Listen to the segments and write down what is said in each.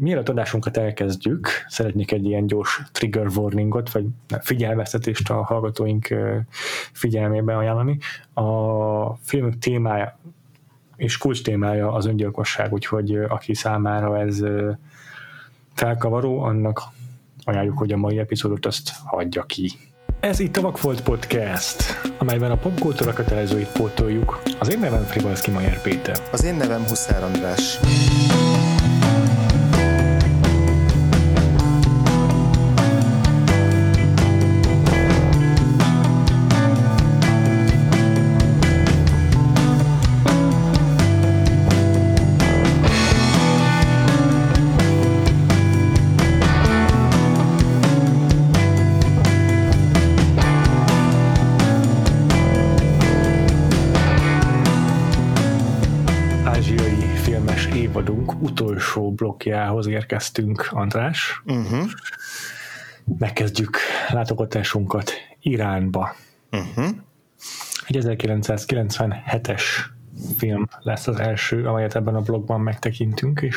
Mielőtt adásunkat elkezdjük, szeretnék egy ilyen gyors trigger warningot, vagy figyelmeztetést a hallgatóink figyelmébe ajánlani. A filmünk témája és kulcs témája az öngyilkosság, úgyhogy aki számára ez felkavaró, annak ajánljuk, hogy a mai epizódot azt hagyja ki. Ez itt a Vakfolt Podcast, amelyben a popkultúra kötelezőit pótoljuk. Az én nevem Frivalszky Mayer Péter. Az én nevem Huszár András. Blokkjához érkeztünk, András. Uh-huh. Megkezdjük látogatásunkat Iránba. Uh-huh. Egy 1997-es film lesz az első, amelyet ebben a blogban megtekintünk, és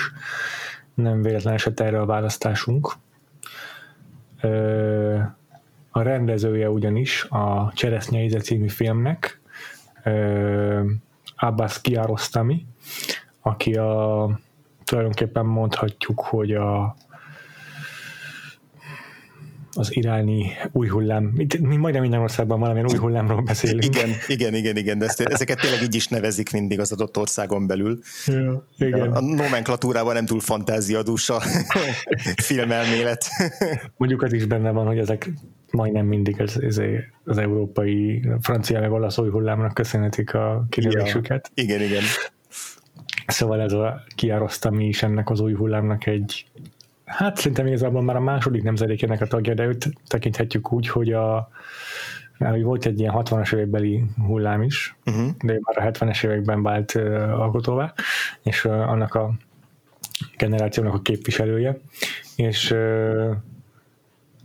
nem véletlen esett erre a választásunk. A rendezője ugyanis a Cseresznye íze című filmnek Abbas Kiarostami, aki tulajdonképpen mondhatjuk, hogy az iráni új hullám, itt majdnem minden országban valamilyen új hullámról beszélünk. Igen, de ezeket tényleg így is nevezik mindig az adott országon belül. Ja, igen. A nomenklatúrában nem túl fantáziadús a filmelmélet. Mondjuk az is benne van, hogy ezek majdnem mindig az európai, francia meg olasz új hullámnak köszönhetik a kilövésüket. Ja, igen. Szóval ez a Kiarostami is ennek az új hullámnak egy, hát szerintem igazából már a második nemzedékének a tagja, de őt tekinthetjük úgy, hogy volt egy ilyen 60-as évekbeli hullám is, de már a 70-es években vált alkotóvá, és annak a generációnak a képviselője, és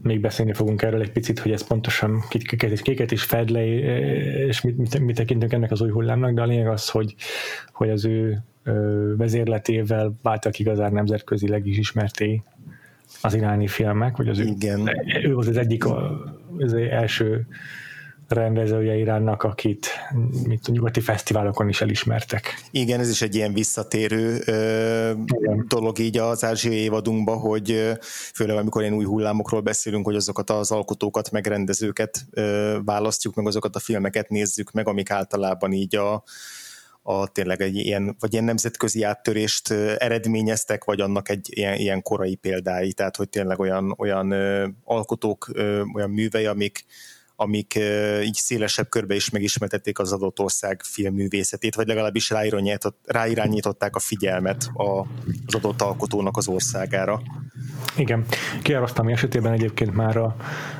még beszélni fogunk erről egy picit, hogy ez pontosan kiket is fed le, és mit tekintünk ennek az új hullámnak, de a lényeg az, hogy az ő vezérletével váltak igazán nemzetközileg is ismerté az iráni filmek, hogy ő volt az egyik az első rendezője Iránnak, akit nyugati fesztiválokon is elismertek. Igen, ez is egy ilyen visszatérő dolog így az ázsiai évadunkba, hogy főleg amikor én új hullámokról beszélünk, hogy azokat az alkotókat, meg rendezőket választjuk, meg azokat a filmeket nézzük meg, amik általában így tényleg egy ilyen nemzetközi áttörést eredményeztek, vagy annak egy ilyen korai példái, tehát hogy tényleg olyan alkotók, olyan művei, amik így szélesebb körbe is megismertették az adott ország filmművészetét, vagy legalábbis ráirányították a figyelmet az adott alkotónak az országára. Igen. Kiarostami esetében egyébként már a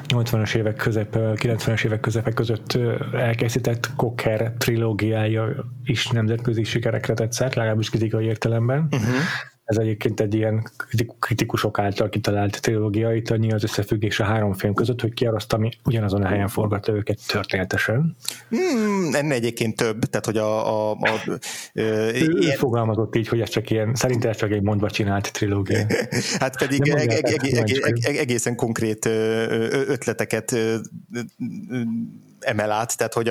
80-as évek közepe, 90-es évek közepe között elkészített Cocker trilógiája is nemzetközi sikerekre tetszett, legalábbis kritikai értelemben. Uh-huh. Ez egyébként egy ilyen kritikusok által kitalált trilógia, itt annyi az összefüggés a három film között, hogy Kiarostami ugyanazon a helyen forgatta őket történetesen. Enne egyébként több, tehát hogy ő fogalmazott így, hogy ez csak ilyen, szerintem ez csak egy mondva csinált trilógia. Hát pedig egészen konkrét ötleteket emel át, tehát hogy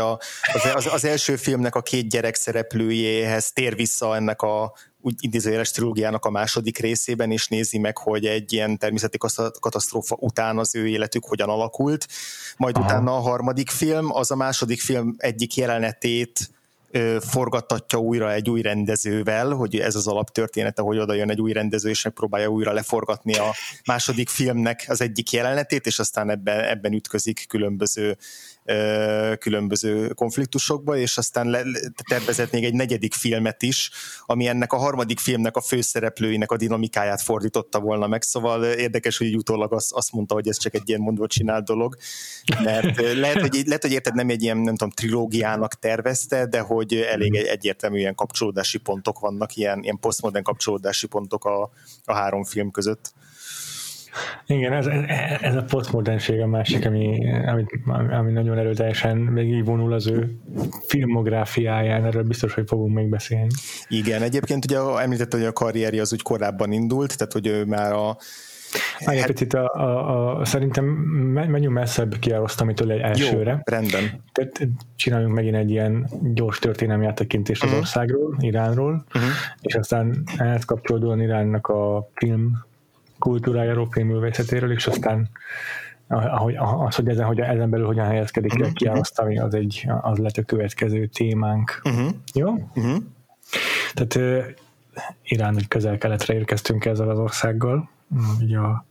az első filmnek a két gyerek szereplőjéhez tér vissza ennek a úgy idézőjeles trilógiának a második részében, és nézi meg, hogy egy ilyen természeti katasztrófa után az ő életük hogyan alakult. Majd utána a harmadik film, az a második film egyik jelenetét forgattatja újra egy új rendezővel, hogy ez az alaptörténete, hogy oda jön egy új rendező, és megpróbálja újra leforgatni a második filmnek az egyik jelenetét, és aztán ebben ütközik különböző konfliktusokba, és aztán tervezett még egy negyedik filmet is, ami ennek a harmadik filmnek a főszereplőinek a dinamikáját fordította volna meg, szóval érdekes, hogy utólag azt mondta, hogy ez csak egy ilyen mondva csinált dolog, mert lehet, hogy érted, nem egy ilyen, nem tudom, trilógiának tervezte, de hogy elég egyértelműen kapcsolódási pontok vannak, ilyen posztmodern kapcsolódási pontok a három film között. Igen, ez a posztmodernség a másik, ami nagyon erőteljesen végigvonul az ő filmográfiáján, erről biztos, hogy fogunk még beszélni. Igen, egyébként ugye említettem, hogy a karrierje az úgy korábban indult, tehát hogy ő már a... Picit szerintem menjünk messzebb, kiároztam itt tőle elsőre. Jó, rendben. Tehát csináljunk megint egy ilyen gyors történelmi áttekintést az országról, Iránról, és aztán ehhez kapcsolódóan Iránnak a film kultúrájáról, filmművészetéről, és aztán az, hogy ezen belül hogyan helyezkedik el kiároztani, az lett a következő témánk. Jó? Tehát Irán közel-keletre érkeztünk ezzel az országgal, ugye a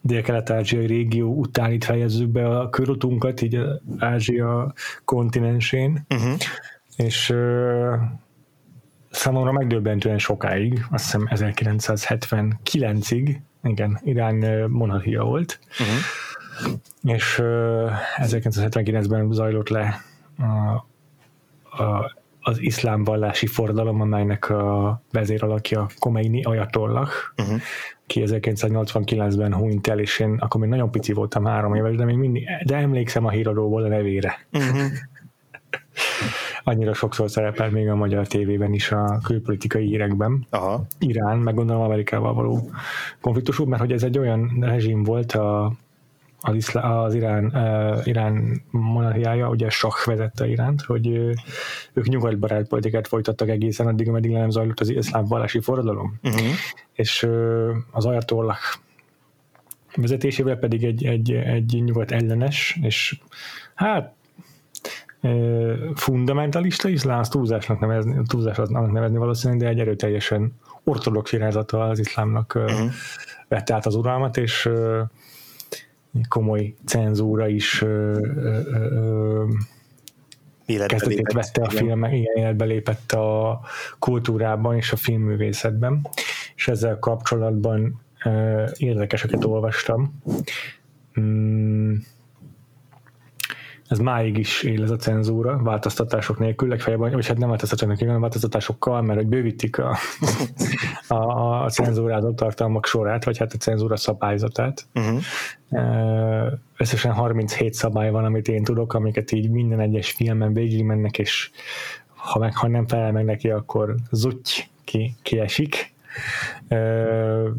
dél-kelet-ázsiai régió után itt fejezzük be a körutunkat, így az Ázsia kontinensén, és számomra megdöbbentően sokáig, azt hiszem 1979-ig, igen, Irán monarchia volt, és 1979-ben zajlott le az iszlám vallási forradalom, amelynek a vezéralakja Khomeini ajatollah, ki 1989-ben hunyt el, és én akkor még nagyon pici voltam, 3 éves, de még mindig, de emlékszem a híradóból a nevére. Annyira sokszor szerepel még a magyar tévében is a külpolitikai hírekben. Aha. Irán, meg gondolom Amerikával való konfliktusú, mert hogy ez egy olyan rezsim volt az Irán monarchiája, ugye Shah vezette Iránt, hogy ők nyugatbarát politikát folytattak egészen addig, ameddig nem zajlott az iszlám vallási forradalom. És az ajatollah vezetésével pedig egy nyugat ellenes, és hát fundamentalista iszlám, az túlzásnak nevezni valószínűleg, de egy erőteljesen ortodox irányzata az iszlámnak vett át az uralmat, és komoly cenzúra is kezdetét vette a filmek, igen, életbe lépett a kultúrában és a filmművészetben, és ezzel kapcsolatban érdekeseket olvastam. Ez máig is él ez a cenzúra, változtatások nélkül, legfeljebb, vagy hát nem változtatások nélkül, hanem változtatásokkal, mert hogy bővítik a cenzúrázott tartalmak sorát, vagy hát a cenzúra szabályzatát. Összesen 37 szabály van, amit én tudok, amiket így minden egyes filmen végigmennek, és ha nem felel meg neki, akkor zutty, kiesik.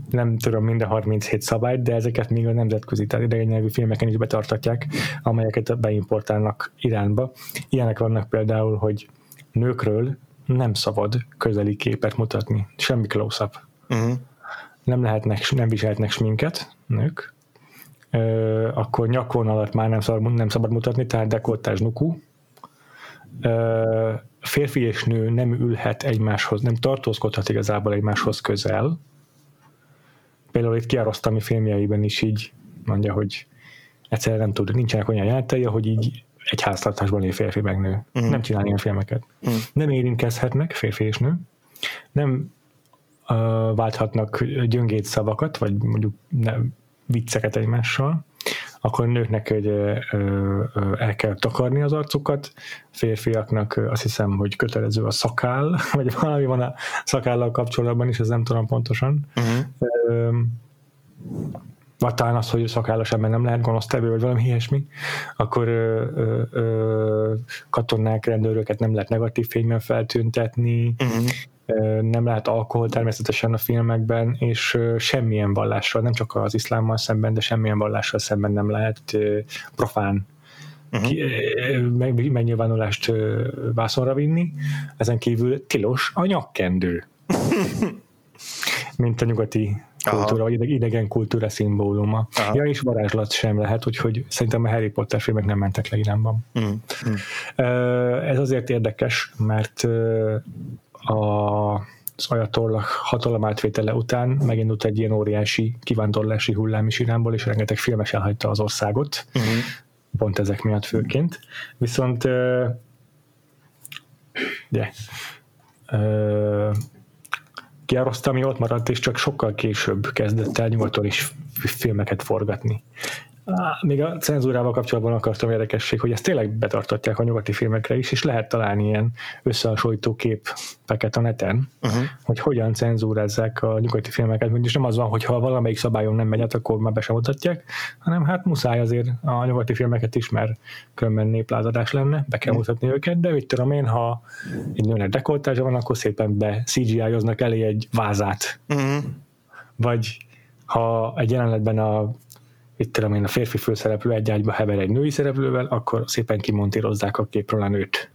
Nem tudom mind a 37 szabályt, de ezeket még a nemzetközi, tehát idegennyelvű filmeken is betartatják, amelyeket beimportálnak Iránba. Ilyenek vannak például, hogy nőkről nem szabad közeli képet mutatni, semmi close-up. Nem viselhetnek sminket nők, akkor nyakvonalat már nem szabad mutatni, tehát dekoltás nuku. Férfi és nő nem ülhet egymáshoz, nem tartózkodhat igazából egymáshoz közel. Például itt Kiarostami filmjeiben is így mondja, hogy egyszerűen nem tud, nincsenek olyan játéja, hogy így egy háztartásban lév férfi meg nő. Nem csinál ilyen filmeket. Nem érintkezhetnek férfi és nő. Nem válthatnak gyöngéd szavakat, vagy mondjuk vicceket egymással. Akkor nőknek el kell takarni az arcukat, férfiaknak azt hiszem, hogy kötelező a szakáll, vagy valami van a szakállal kapcsolatban is, ez nem tudom pontosan. Vagy talán az, hogy szakállas ember nem lehet, gonosztevő, vagy valami ilyesmi, akkor katonák, rendőröket nem lehet negatív fényben feltüntetni, nem lehet alkohol természetesen a filmekben, és semmilyen vallással, nem csak az iszlámmal szemben, de semmilyen vallással szemben nem lehet profán megnyilvánulást vászonra vinni. Ezen kívül tilos a nyakkendő. Mint a nyugati kultúra, vagy idegen kultúra szimbóluma. Ja, és varázslat sem lehet, úgyhogy szerintem a Harry Potter filmek nem mentek le Iránban. Ez azért érdekes, mert az ajatollah hatalomátvétele után megindult egy ilyen óriási kivándorlási hullám is Iránból, és rengeteg filmes elhagyta az országot, pont ezek miatt főként. Viszont Kiarostami ott maradt, és csak sokkal később kezdett el nyugaton is filmeket forgatni. Még a cenzúrával kapcsolatban akartam érdekesség, hogy ezt tényleg betartatják a nyugati filmekre is, és lehet találni ilyen összehasonlító képeket a neten, hogy hogyan cenzúrázzák a nyugati filmeket, és nem az van, hogy ha valamelyik szabályon nem megy át, akkor már be sem mutatják, hanem hát muszáj azért a nyugati filmeket is, mert különben néplázadás lenne, be kell mutatni őket, de mit tudom én, ha egy nőnek dekoltázsa van, akkor szépen be CGI-oznak elé egy vázát. Vagy ha egy jelenetben a férfi főszereplő egy ágyba hever egy női szereplővel, akkor szépen kimontírozzák a képről a nőt.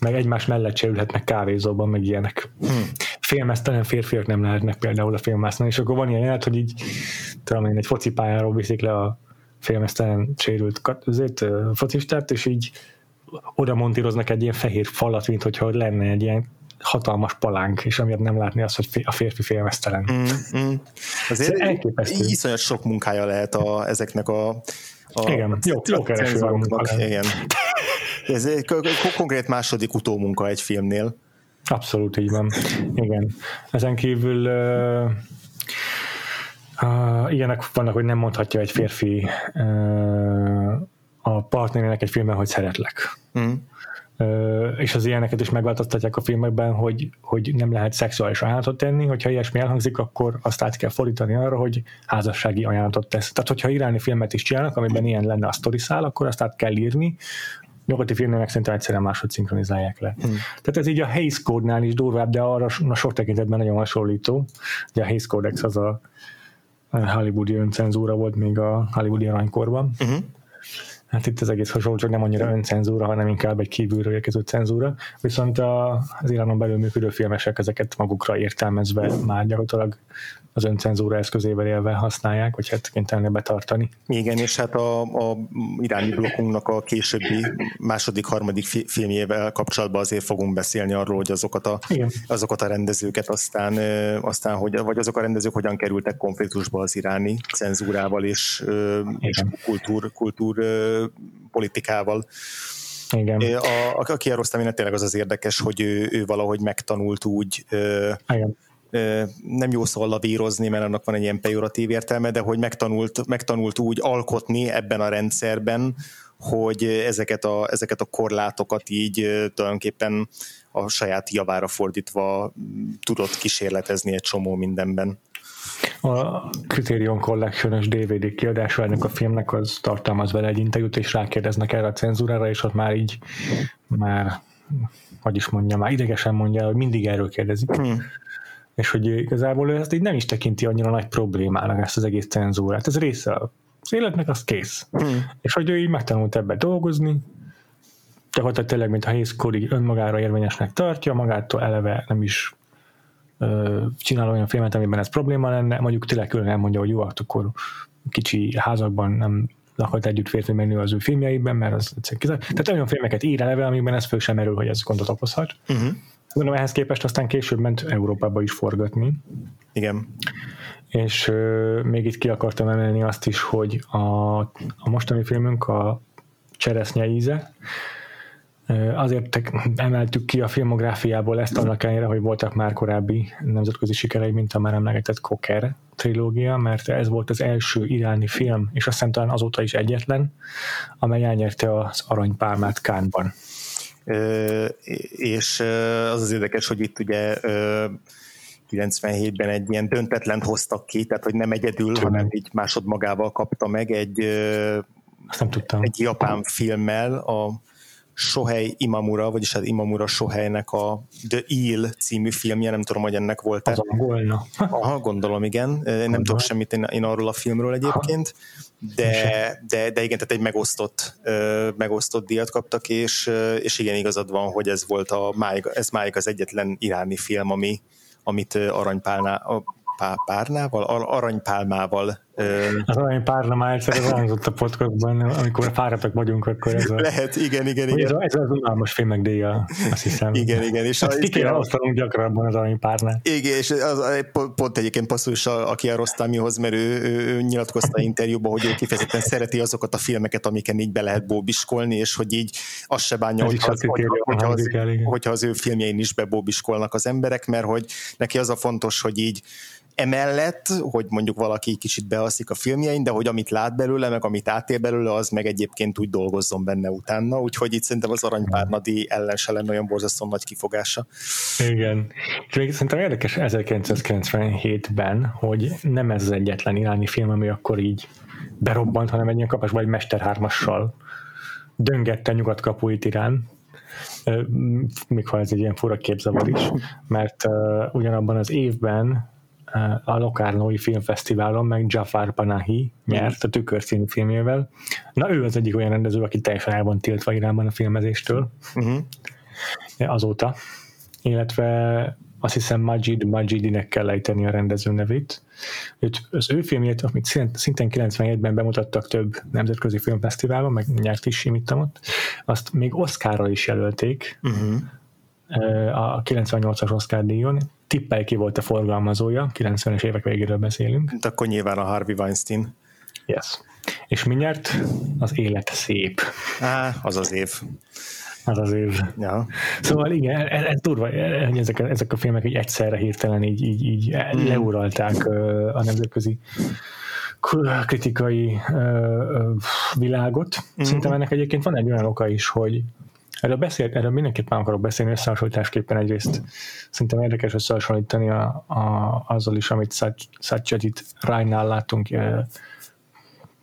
Meg egymás mellett se ülhetnek kávézóban, meg ilyenek. Félmeztelen férfiak nem lehetnek például a filmásznál, és akkor van ilyen jelent, hogy így egy focipályáról viszik le a félmeztelen sérült focistát, és így oda montíroznak egy ilyen fehér falat, mint hogyha lenne egy ilyen hatalmas palánk, és amiért nem látni azt, hogy a férfi félmeztelen. Azért elképesztő. Iszonyat sok munkája lehet ezeknek a igen, jó kereső a munkája. Igen. Ez konkrét második utómunka egy filmnél. Abszolút így van. Igen. Ezen kívül ilyenek vannak, hogy nem mondhatja egy férfi a partnerének egy filmben, hogy szeretlek. És az ilyeneket is megváltoztatják a filmekben, hogy nem lehet szexuális ajánlatot tenni, hogyha ilyesmi elhangzik, akkor azt át kell fordítani arra, hogy házassági ajánlatot tesz. Tehát, hogyha iráni filmet is csinálnak, amiben ilyen lenne a sztoriszál, akkor azt át kell írni. Nyugati filmnek szerintem egyszerűen máshogy szinkronizálják le. Tehát ez így a Hays Code-nál is durvább, de arra sok tekintetben nagyon hasonlító. Ugye a Hays Codex az a hollywoodi öncenzúra volt még a hollywoodi aranykorban. Hát itt az egész hasonló, csak nem annyira öncenzúra, hanem inkább egy kívülről érkező cenzúra. Viszont az Iránon belül működő filmesek ezeket magukra értelmezve már gyakorlatilag az öncenzúra eszközével élve használják, hogy hát kénytelenek betartani. Igen, és hát a iráni blokkunknak a későbbi második, harmadik filmjével kapcsolatban azért fogunk beszélni arról, hogy azokat a rendezőket aztán vagy azok a rendezők hogyan kerültek konfliktusba az iráni cenzúrával és kultúr politikával. Igen. Aki elroztam, én tényleg az érdekes, hogy ő valahogy megtanult úgy nem jó szó lavírozni, mert annak van egy ilyen pejoratív értelme, de hogy megtanult úgy alkotni ebben a rendszerben, hogy ezeket a korlátokat így tulajdonképpen a saját javára fordítva tudott kísérletezni egy csomó mindenben. A Criterion Collection-ös DVD kiadása ennek a filmnek az tartalmaz vele egy interjút, és rákérdeznek erre a cenzúrára, és ott már így már idegesen mondja, hogy mindig erről kérdezik. És hogy igazából ő ezt így nem is tekinti annyira nagy problémának, ezt az egész cenzúrát. Ez része az életnek, az kész. És hogy ő így megtanult ebben dolgozni, gyakorlatilag tényleg, mint a Hays Code önmagára érvényesnek tartja, magától eleve nem is csinál olyan filmet, amiben ez probléma lenne, mondjuk tényleg külön elmondja, hogy jó, akkor kicsi házakban nem lakhat együtt férfi meg nő az ő filmjeiben, mert az egyszerűen tehát olyan filmeket ír eleve, amikben ez föl sem erül, hogy ez gondot okozhat. Gondolom, ehhez képest aztán később ment Európába is forgatni. Igen. És még itt ki akartam emelni azt is, hogy a mostani filmünk a Cseresznye íze, azért emeltük ki a filmográfiából ezt annak ellenére, hogy voltak már korábbi nemzetközi sikerei, mint a már emlegetett Cocker trilógia, mert ez volt az első iráni film, és aztán talán azóta is egyetlen, amely elnyerte az aranypálmát Cannes-ban. És az az érdekes, hogy itt ugye 97-ben egy ilyen döntetlent hoztak ki, tehát hogy nem egyedül, hanem így másodmagával kapta meg egy japán filmmel a Shohei Imamura, vagyis hát Imamura Shoheinek a The Eel című filmje, nem tudom, hogy ennek volt-e. Az angolna. Aha, gondolom, igen. Nem tudok semmit én arról a filmről egyébként, de igen, tehát egy megosztott díjat kaptak, és igen, igazad van, hogy ez volt máig az egyetlen iráni film, amit aranypálmával. Az aranypálma már egyszer elhangzott a podcastban, amikor fáradtak vagyunk, akkor ez lehet, igen. Ez az unalmas filmek díja, azt hiszem. Igen. És azt ki kell osztanunk gyakrabban az aranypálmát. Igen, és az pont egyébként passzus a Kiara Rostamihoz, mert ő nyilatkozta interjúban, hogy ő kifejezetten szereti azokat a filmeket, amiken így be lehet bóbiskolni, és hogy így azt se bánja, hogyha az ő filmjein is bebóbiskolnak az emberek, mert hogy neki az a fontos, hogy így emellett, hogy mondjuk valaki kicsit lealszik a filmjein, de hogy amit lát belőle, meg amit átér belőle, az meg egyébként úgy dolgozzon benne utána, úgyhogy itt szerintem az Aranypárnadi ellen se lenne olyan borzasztó nagy kifogása. Igen. És még szerintem érdekes 1997-ben, hogy nem ez az egyetlen iráni film, ami akkor így berobbant, hanem egy ilyen kapásban egy Mester 3-assal döngette nyugatkapuit Irán, még ha ez egy ilyen fura képzavar is, mert ugyanabban az évben a Locarnói Filmfesztiválon meg Jafar Panahi nyert a Tükör című filmjével. Na ő az egyik olyan rendező, aki teljesen el van tiltva Iránban a filmezéstől azóta. Illetve azt hiszem Majidinek kell ejteni a rendező nevét. Az ő filmjét, amit szintén 97-ben bemutattak több nemzetközi filmfesztiválon, meg nyert is simítam ott, azt még Oscarral is jelölték a 98-as Oscar díjon. Tippel ki volt a forgalmazója, 90-es évek végéről beszélünk. De akkor nyilván a Harvey Weinstein. Yes. És mi nyert? Az Élet szép. Az az év. Az az év. Ja. Szóval igen, ez durva, hogy ezek a filmek így egyszerre hirtelen így leuralták a nemzetközi kritikai világot. Szerintem ennek egyébként van egy olyan oka is, hogy erről mindenképpen akarok beszélni összehasonlításképpen egyrészt. Szerintem érdekes összehasonlítani azzal is, amit Satyajit Rájnál látunk,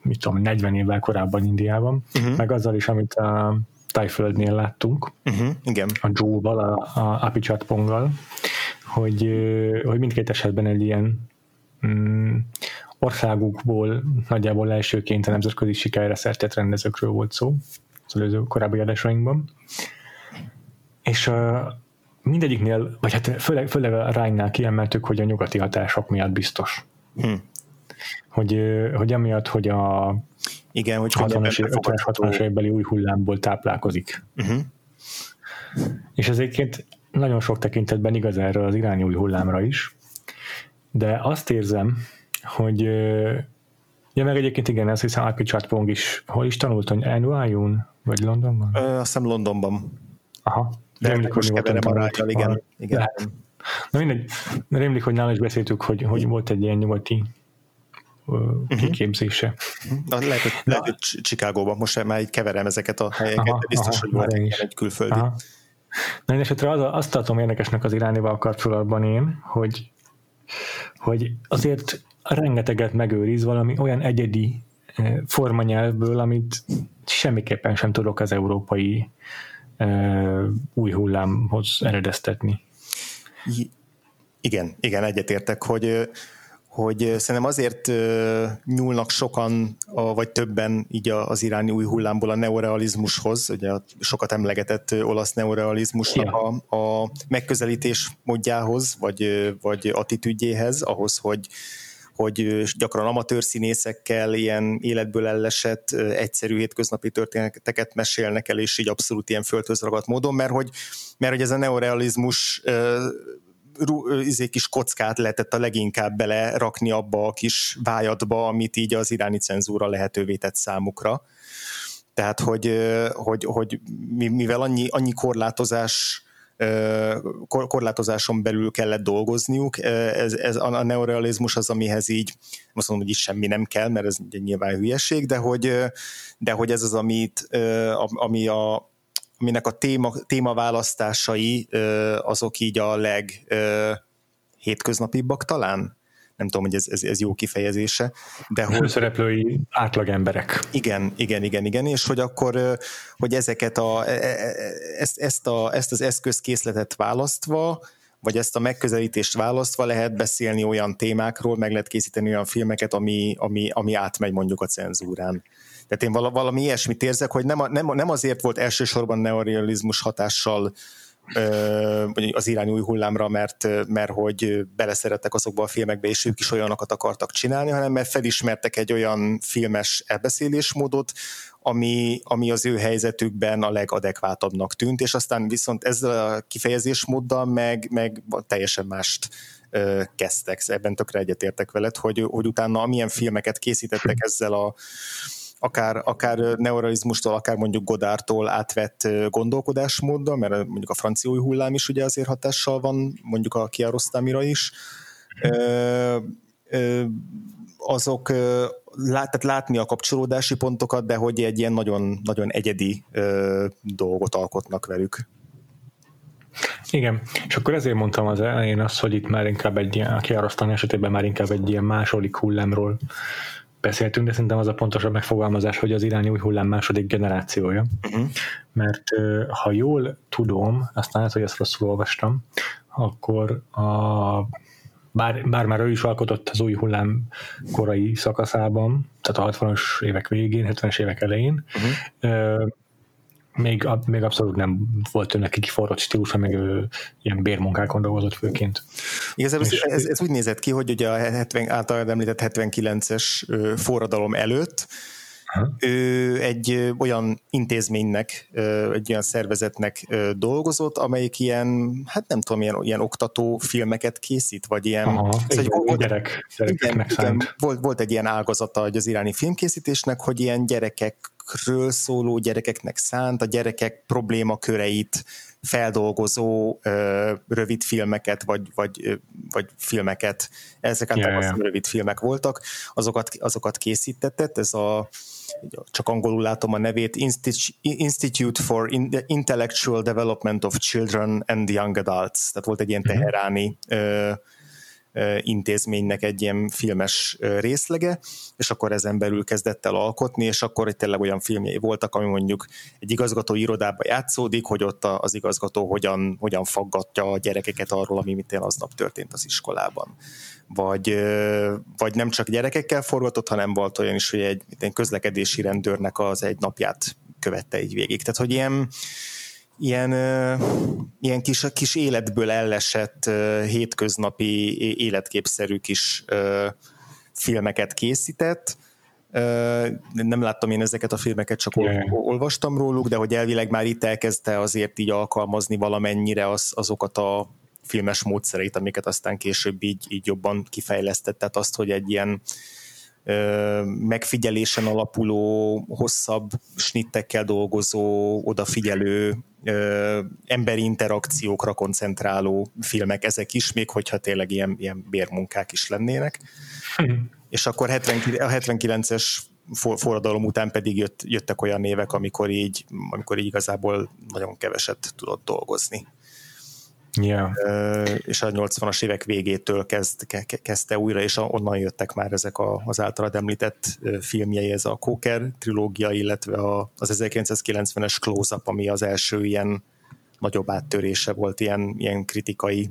mit tudom, 40 évvel korábban Indiában, meg azzal is, amit a Tájföldnél láttunk, igen. A Joe-val, a Apichatponggal, hogy mindkét esetben egy ilyen országukból nagyjából elsőként a nemzetközi sikerre szertett rendezőkről volt szó az előző korábbi adásainkban. És mindegyiknél, vagy hát főleg a Rhine-nál kiemeltük, hogy a nyugati hatások miatt biztos. Hogy amiatt, hogy a igen, hogy 60-as évbeli új hullámból táplálkozik. És ezért nagyon sok tekintetben igaz erre az irányi új hullámra is, de azt érzem, hogy meg egyébként igen, azt hiszem Apichatpong is, hol is tanult, hogy NYU-n, vagy Londonban? Azt hiszem Londonban. Aha. De most keverem a rájjal, igen. Hát, na mindegy, rémlik, hogy nála is beszéltük, hogy volt egy ilyen nyugati kiképzése. Lehet, hogy Chicagóban, most már így keverem ezeket a helyeket, de biztos, hogy volt egy külföldi. Na én esetre azt tartom érdekesnek az iránival kapcsolatban én, hogy azért rengeteget megőriz valami olyan egyedi formanyelvből, amit semmiképpen sem tudok az európai új hullámhoz eredeztetni. Igen, egyetértek, hogy szerintem azért nyúlnak sokan, vagy többen így az iráni új hullámból a neorealizmushoz, ugye a sokat emlegetett olasz neorealizmusnak a megközelítés módjához, vagy attitűdjéhez, ahhoz, hogy gyakran amatőr színészekkel ilyen életből ellesett, egyszerű hétköznapi történeteket mesélnek el, és így abszolút ilyen földhöz ragadt módon, mert hogy ez a neorealizmus kis kockát lehetett a leginkább belerakni abba a kis vájatba, amit így az iráni cenzúra lehetővé tett számukra. Tehát, hogy mivel annyi korlátozáson belül kellett dolgozniuk, ez a neorealizmus az, amihez így, azt mondom, hogy így semmi nem kell, mert ez nyilván hülyeség, de hogy ez az, aminek a témaválasztásai azok így a leghétköznapibbak talán? Nem tudom, hogy ez jó kifejezése. De főszereplői átlagemberek. Igen, és hogy akkor, hogy ezt az eszközkészletet választva, vagy ezt a megközelítést választva lehet beszélni olyan témákról, meg lehet készíteni olyan filmeket, ami átmegy mondjuk a cenzúrán. Tehát én valami ilyesmit érzek, hogy nem azért volt elsősorban neorealizmus hatással az irány új hullámra, mert hogy beleszerettek azokba a filmekbe, és ők is olyanokat akartak csinálni, hanem mert felismertek egy olyan filmes elbeszélésmódot, ami az ő helyzetükben a legadekvátabbnak tűnt, és aztán viszont ezzel a kifejezésmóddal meg teljesen mást kezdtek. Ebben tökre egyetértek veled, hogy utána amilyen filmeket készítettek ezzel a akár neorealizmustól, akár mondjuk Godardtól átvett gondolkodásmóddal, mert mondjuk a francia új hullám is ugye azért hatással van, mondjuk a Kiarostami-ra is. azok tehát látni a kapcsolódási pontokat, de hogy egy ilyen nagyon, nagyon egyedi dolgot alkotnak velük. Igen, és akkor ezért mondtam az elején azt, hogy itt már inkább egy ilyen, a kiárasztani esetében már inkább egy ilyen második hullámról beszéltünk, de szerintem az a pontosabb megfogalmazás, hogy az iráni új hullám második generációja. Uh-huh. Mert ha jól tudom, aztán lehet, hogy ezt rosszul olvastam, akkor bár már ő is alkotott az új hullám korai szakaszában, tehát a 60-as évek végén, 70-es évek elején, még abszolút nem volt ő neki kiforrott stílusa, meg ő ilyen bérmunkákon dolgozott főként. Igazából ez úgy nézett ki, hogy ugye a általában említett 79-es forradalom előtt ő egy olyan intézménynek, egy olyan szervezetnek dolgozott, amelyik ilyen, hát nem tudom, ilyen oktató filmeket készít, vagy ilyen... Volt egy ilyen ágazata az iráni filmkészítésnek, hogy ilyen gyerekekről szóló, gyerekeknek szánt, a gyerekek problémaköreit feldolgozó rövid filmeket, vagy filmeket, ezek általában rövid filmek voltak, azokat készítetett, ez a csak angolul látom a nevét, Institute for Intellectual Development of Children and Young Adults, tehát volt egy ilyen teheráni intézménynek egy ilyen filmes részlege, és akkor ezen belül kezdett el alkotni, és akkor tényleg olyan filmjei voltak, ami mondjuk egy igazgatói irodába játszódik, hogy ott az igazgató hogyan faggatja a gyerekeket arról, ami mitén aznap történt az iskolában. Vagy nem csak gyerekekkel forgatott, hanem volt olyan is, hogy egy közlekedési rendőrnek az egy napját követte így végig. Tehát, hogy ilyen kis életből ellesett, hétköznapi, életképszerű kis filmeket készített. Nem láttam én ezeket a filmeket, csak olvastam róluk, de hogy elvileg már itt elkezdte azért így alkalmazni valamennyire azokat a filmes módszereit, amiket aztán később így jobban kifejlesztett. Tehát azt, hogy egy ilyen megfigyelésen alapuló, hosszabb snittekkel dolgozó, odafigyelő, emberi interakciókra koncentráló filmek ezek is, még hogyha tényleg ilyen bérmunkák is lennének. És akkor a 79-es forradalom után pedig jöttek olyan évek, amikor így igazából nagyon keveset tudott dolgozni. És a 80-as évek végétől kezdte újra, és onnan jöttek már ezek az általad említett filmjei, ez a Cocker trilógia, illetve az 1990-es Close-up, ami az első ilyen nagyobb áttörése volt ilyen kritikai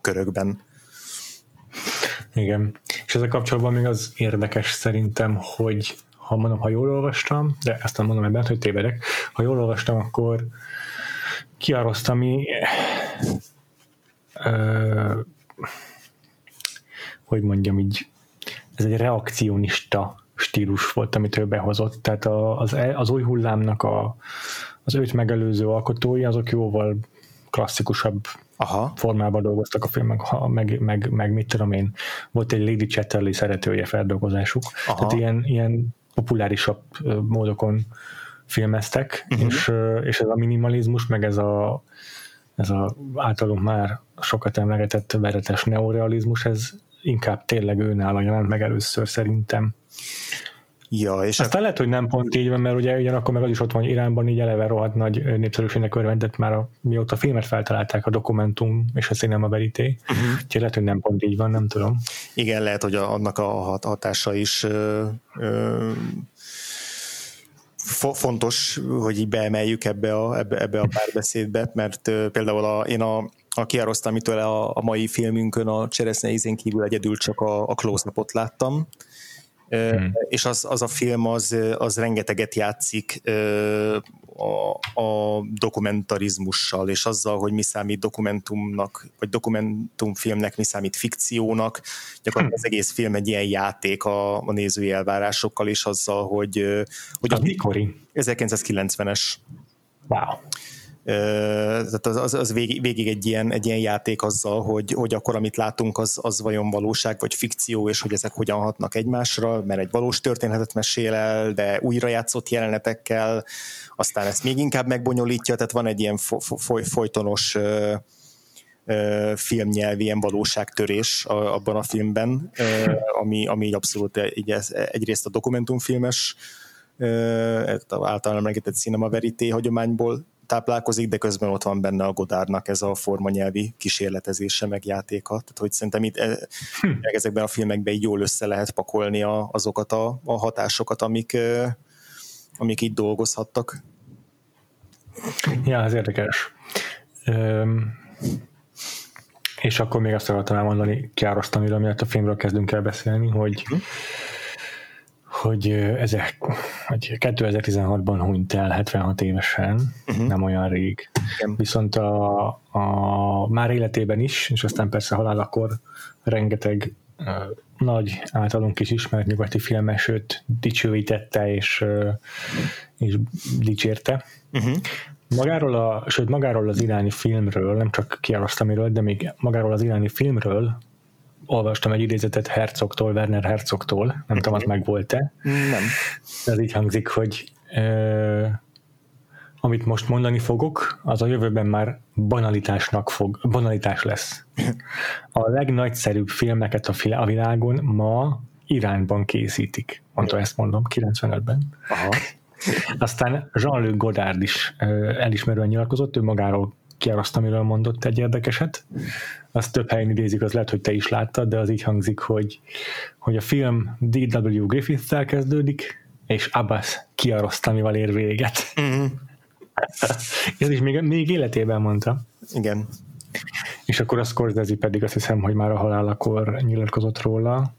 körökben. Igen, és ezzel kapcsolatban még az érdekes szerintem, hogy ha jól olvastam, de aztán mondom ebben, hogy tévedek, ha jól olvastam, akkor Kiarostami, hogy mondjam így, ez egy reakcionista stílus volt, amit ő behozott, tehát az új hullámnak az őt megelőző alkotói, azok jóval klasszikusabb formában dolgoztak a filmek, meg mit tudom én, volt egy Lady Chatterley szeretője feldolgozásuk, tehát ilyen populárisabb módokon filmeztek, és ez a minimalizmus, meg ez a általunk már sokat emlegetett veretes neorealizmus, ez inkább tényleg őnála jelent meg először szerintem. Ja, és aztán lehet, hogy nem pont így van, mert ugye ugyanakkor meg az is ott van, hogy Iránban így eleve rohadt nagy népszerűségnek örvendett már mióta filmet feltalálták, a dokumentum és a cinema verité. Úgyhogy lehet, hogy nem pont így van, nem tudom. Igen, lehet, hogy annak a hatása is fontos, hogy így beemeljük ebbe a párbeszédbe, mert például én a Kiarostamitől a mai filmünkön a Cseresznye ízén kívül egyedül csak a Close-upot láttam, és az a film az rengeteget játszik a dokumentarizmussal, és azzal, hogy mi számít dokumentumnak, vagy dokumentumfilmnek, mi számít fikciónak. Gyakorlatilag az egész film egy ilyen játék a nézői elvárásokkal, és azzal, hogy az mikori? 1990-es. Wow. Tehát az végig egy ilyen játék azzal, hogy akkor amit látunk, az vajon valóság vagy fikció, és hogy ezek hogyan hatnak egymásra, mert egy valós történetet mesél el, de újrajátszott jelenetekkel, aztán ezt még inkább megbonyolítja, tehát van egy ilyen folytonos filmnyelvi ilyen valóságtörés abban a filmben, ami abszolút egyrészt a dokumentumfilmes, általában emlegetett cinema verité hagyományból táplálkozik, de közben ott van benne a Godardnak ez a formanyelvi kísérletezése, meg játéka. Tehát, hogy szerintem itt ezekben a filmekben jól össze lehet pakolni azokat a hatásokat, amik így dolgozhattak. Ja, ez érdekes. És akkor még azt akartam elmondani Káros Tamiról, mert a filmről kezdünk el beszélni, hogy 2016-ban hunyt el 76 évesen, nem olyan rég. Igen. Viszont a már életében is, és aztán persze halálakor rengeteg nagy, általunk is ismert nyugati filmes őt dicsőítette és dicsérte. Uh-huh. Magáról az iráni filmről, nem csak Kiarostamiről, de még magáról az iráni filmről olvastam egy idézetet Herzogtól, Werner Herzogtól, nem tudom, az meg volt-e. Nem. Ez így hangzik, hogy amit most mondani fogok, az a jövőben már banalitás lesz. A legnagyszerűbb filmeket a világon ma Iránban készítik. Mondta, ezt mondom, 95-ben. Aha. Aztán Jean-Luc Godard is elismerően nyilatkozott, ő magáról Kiarostamiről mondott egy érdekeset. Azt több helyen idézik, az lehet, hogy te is láttad, de az így hangzik, hogy a film D.W. Griffith-tel kezdődik, és Abbas Kiarostamival ér véget. Mm-hmm. Ez is még életében mondta. Igen. És akkor a Scorsese pedig azt hiszem, hogy már a halálakor nyilatkozott róla,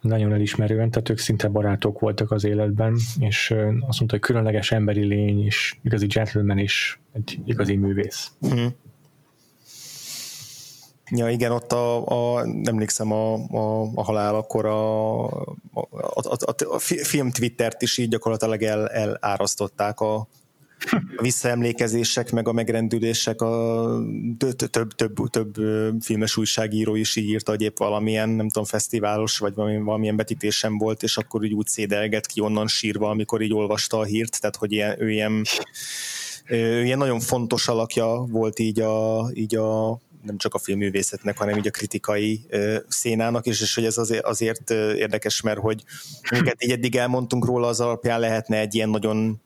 nagyon elismerően, tehát ők szinte barátok voltak az életben, és azt mondta, hogy különleges emberi lény, és igazi gentleman is, egy igazi művész. Mm. Ja, igen, ott emlékszem a halál, akkor a film Twittert is így gyakorlatilag elárasztották a visszaemlékezések, meg a megrendülések, több filmes újságíró is így írta, hogy épp valamilyen, nem tudom, fesztiválos, vagy valamilyen betítésen volt, és akkor úgy szédelgett ki onnan sírva, amikor így olvasta a hírt, tehát hogy ő ilyen nagyon fontos alakja volt így a nem csak a filmművészetnek, hanem így a kritikai szénának is, és hogy ez azért érdekes, mert hogy amiket így eddig elmondtunk róla, az alapján lehetne egy ilyen nagyon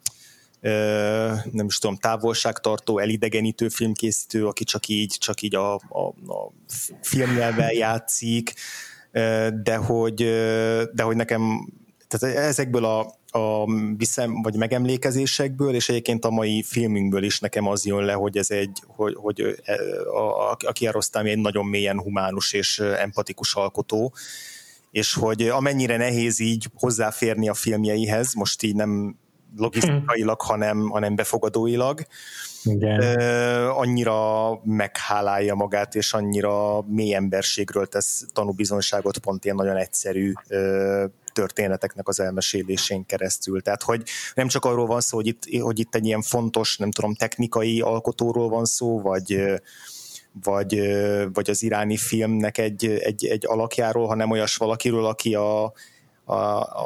nem is tudom, távolságtartó, elidegenítő filmkészítő, aki csak így a filmnyelvvel játszik, de hogy nekem, tehát ezekből a vagy megemlékezésekből, és egyébként a mai filmünkből is nekem az jön le, hogy hogy a Kiarostami egy nagyon mélyen humánus és empatikus alkotó, és hogy amennyire nehéz így hozzáférni a filmjeihez, most így nem logisztikailag, hanem befogadóilag. Igen. Annyira meghálálja magát, és annyira mély emberségről tesz tanúbizonyságot pont ilyen nagyon egyszerű történeteknek az elmesélésén keresztül. Tehát, hogy nem csak arról van szó, hogy itt egy ilyen fontos, nem tudom, technikai alkotóról van szó, vagy az iráni filmnek egy alakjáról, hanem olyas valakiről, aki a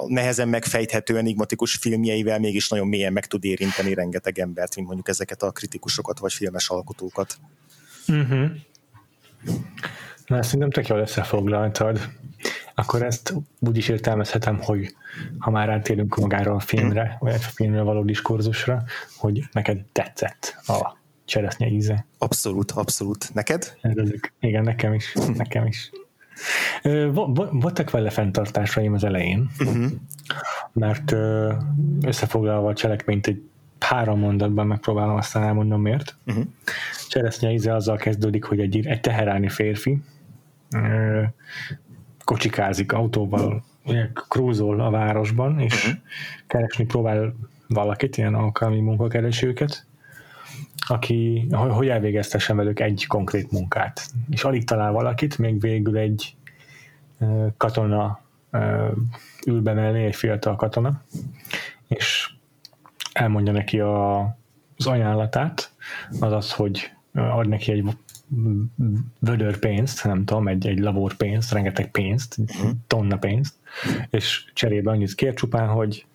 nehezen megfejthető enigmatikus filmjeivel mégis nagyon mélyen meg tud érinteni rengeteg embert, mint mondjuk ezeket a kritikusokat, vagy filmes alkotókat. Uh-huh. Na, ezt szerintem tök jól összefoglaltad. Akkor ezt úgy is értelmezhetem, hogy ha már átérünk magára a filmre, vagy a filmre való diskurzusra, hogy neked tetszett a cseresznye íze. Abszolút, abszolút. Neked? Igen, nekem is. Voltak vele fenntartásaim az elején, mert összefoglalva a cselekményt egy 3 mondatban megpróbálom, aztán elmondom miért. Cseresznye íze azzal kezdődik, hogy egy teheráni férfi kocsikázik autóval, krúzol a városban, és keresni próbál valakit, ilyen alkalmi munkakeresőket, aki, hogy elvégeztessen velük egy konkrét munkát. És alig talál valakit, még végül egy katona ül be mellé, egy fiatal katona, és elmondja neki az ajánlatát, azaz, hogy ad neki egy vödör pénzt, nem tudom, egy labor pénzt, rengeteg pénzt, tonna pénzt, és cserébe annyit kér csupán, hogy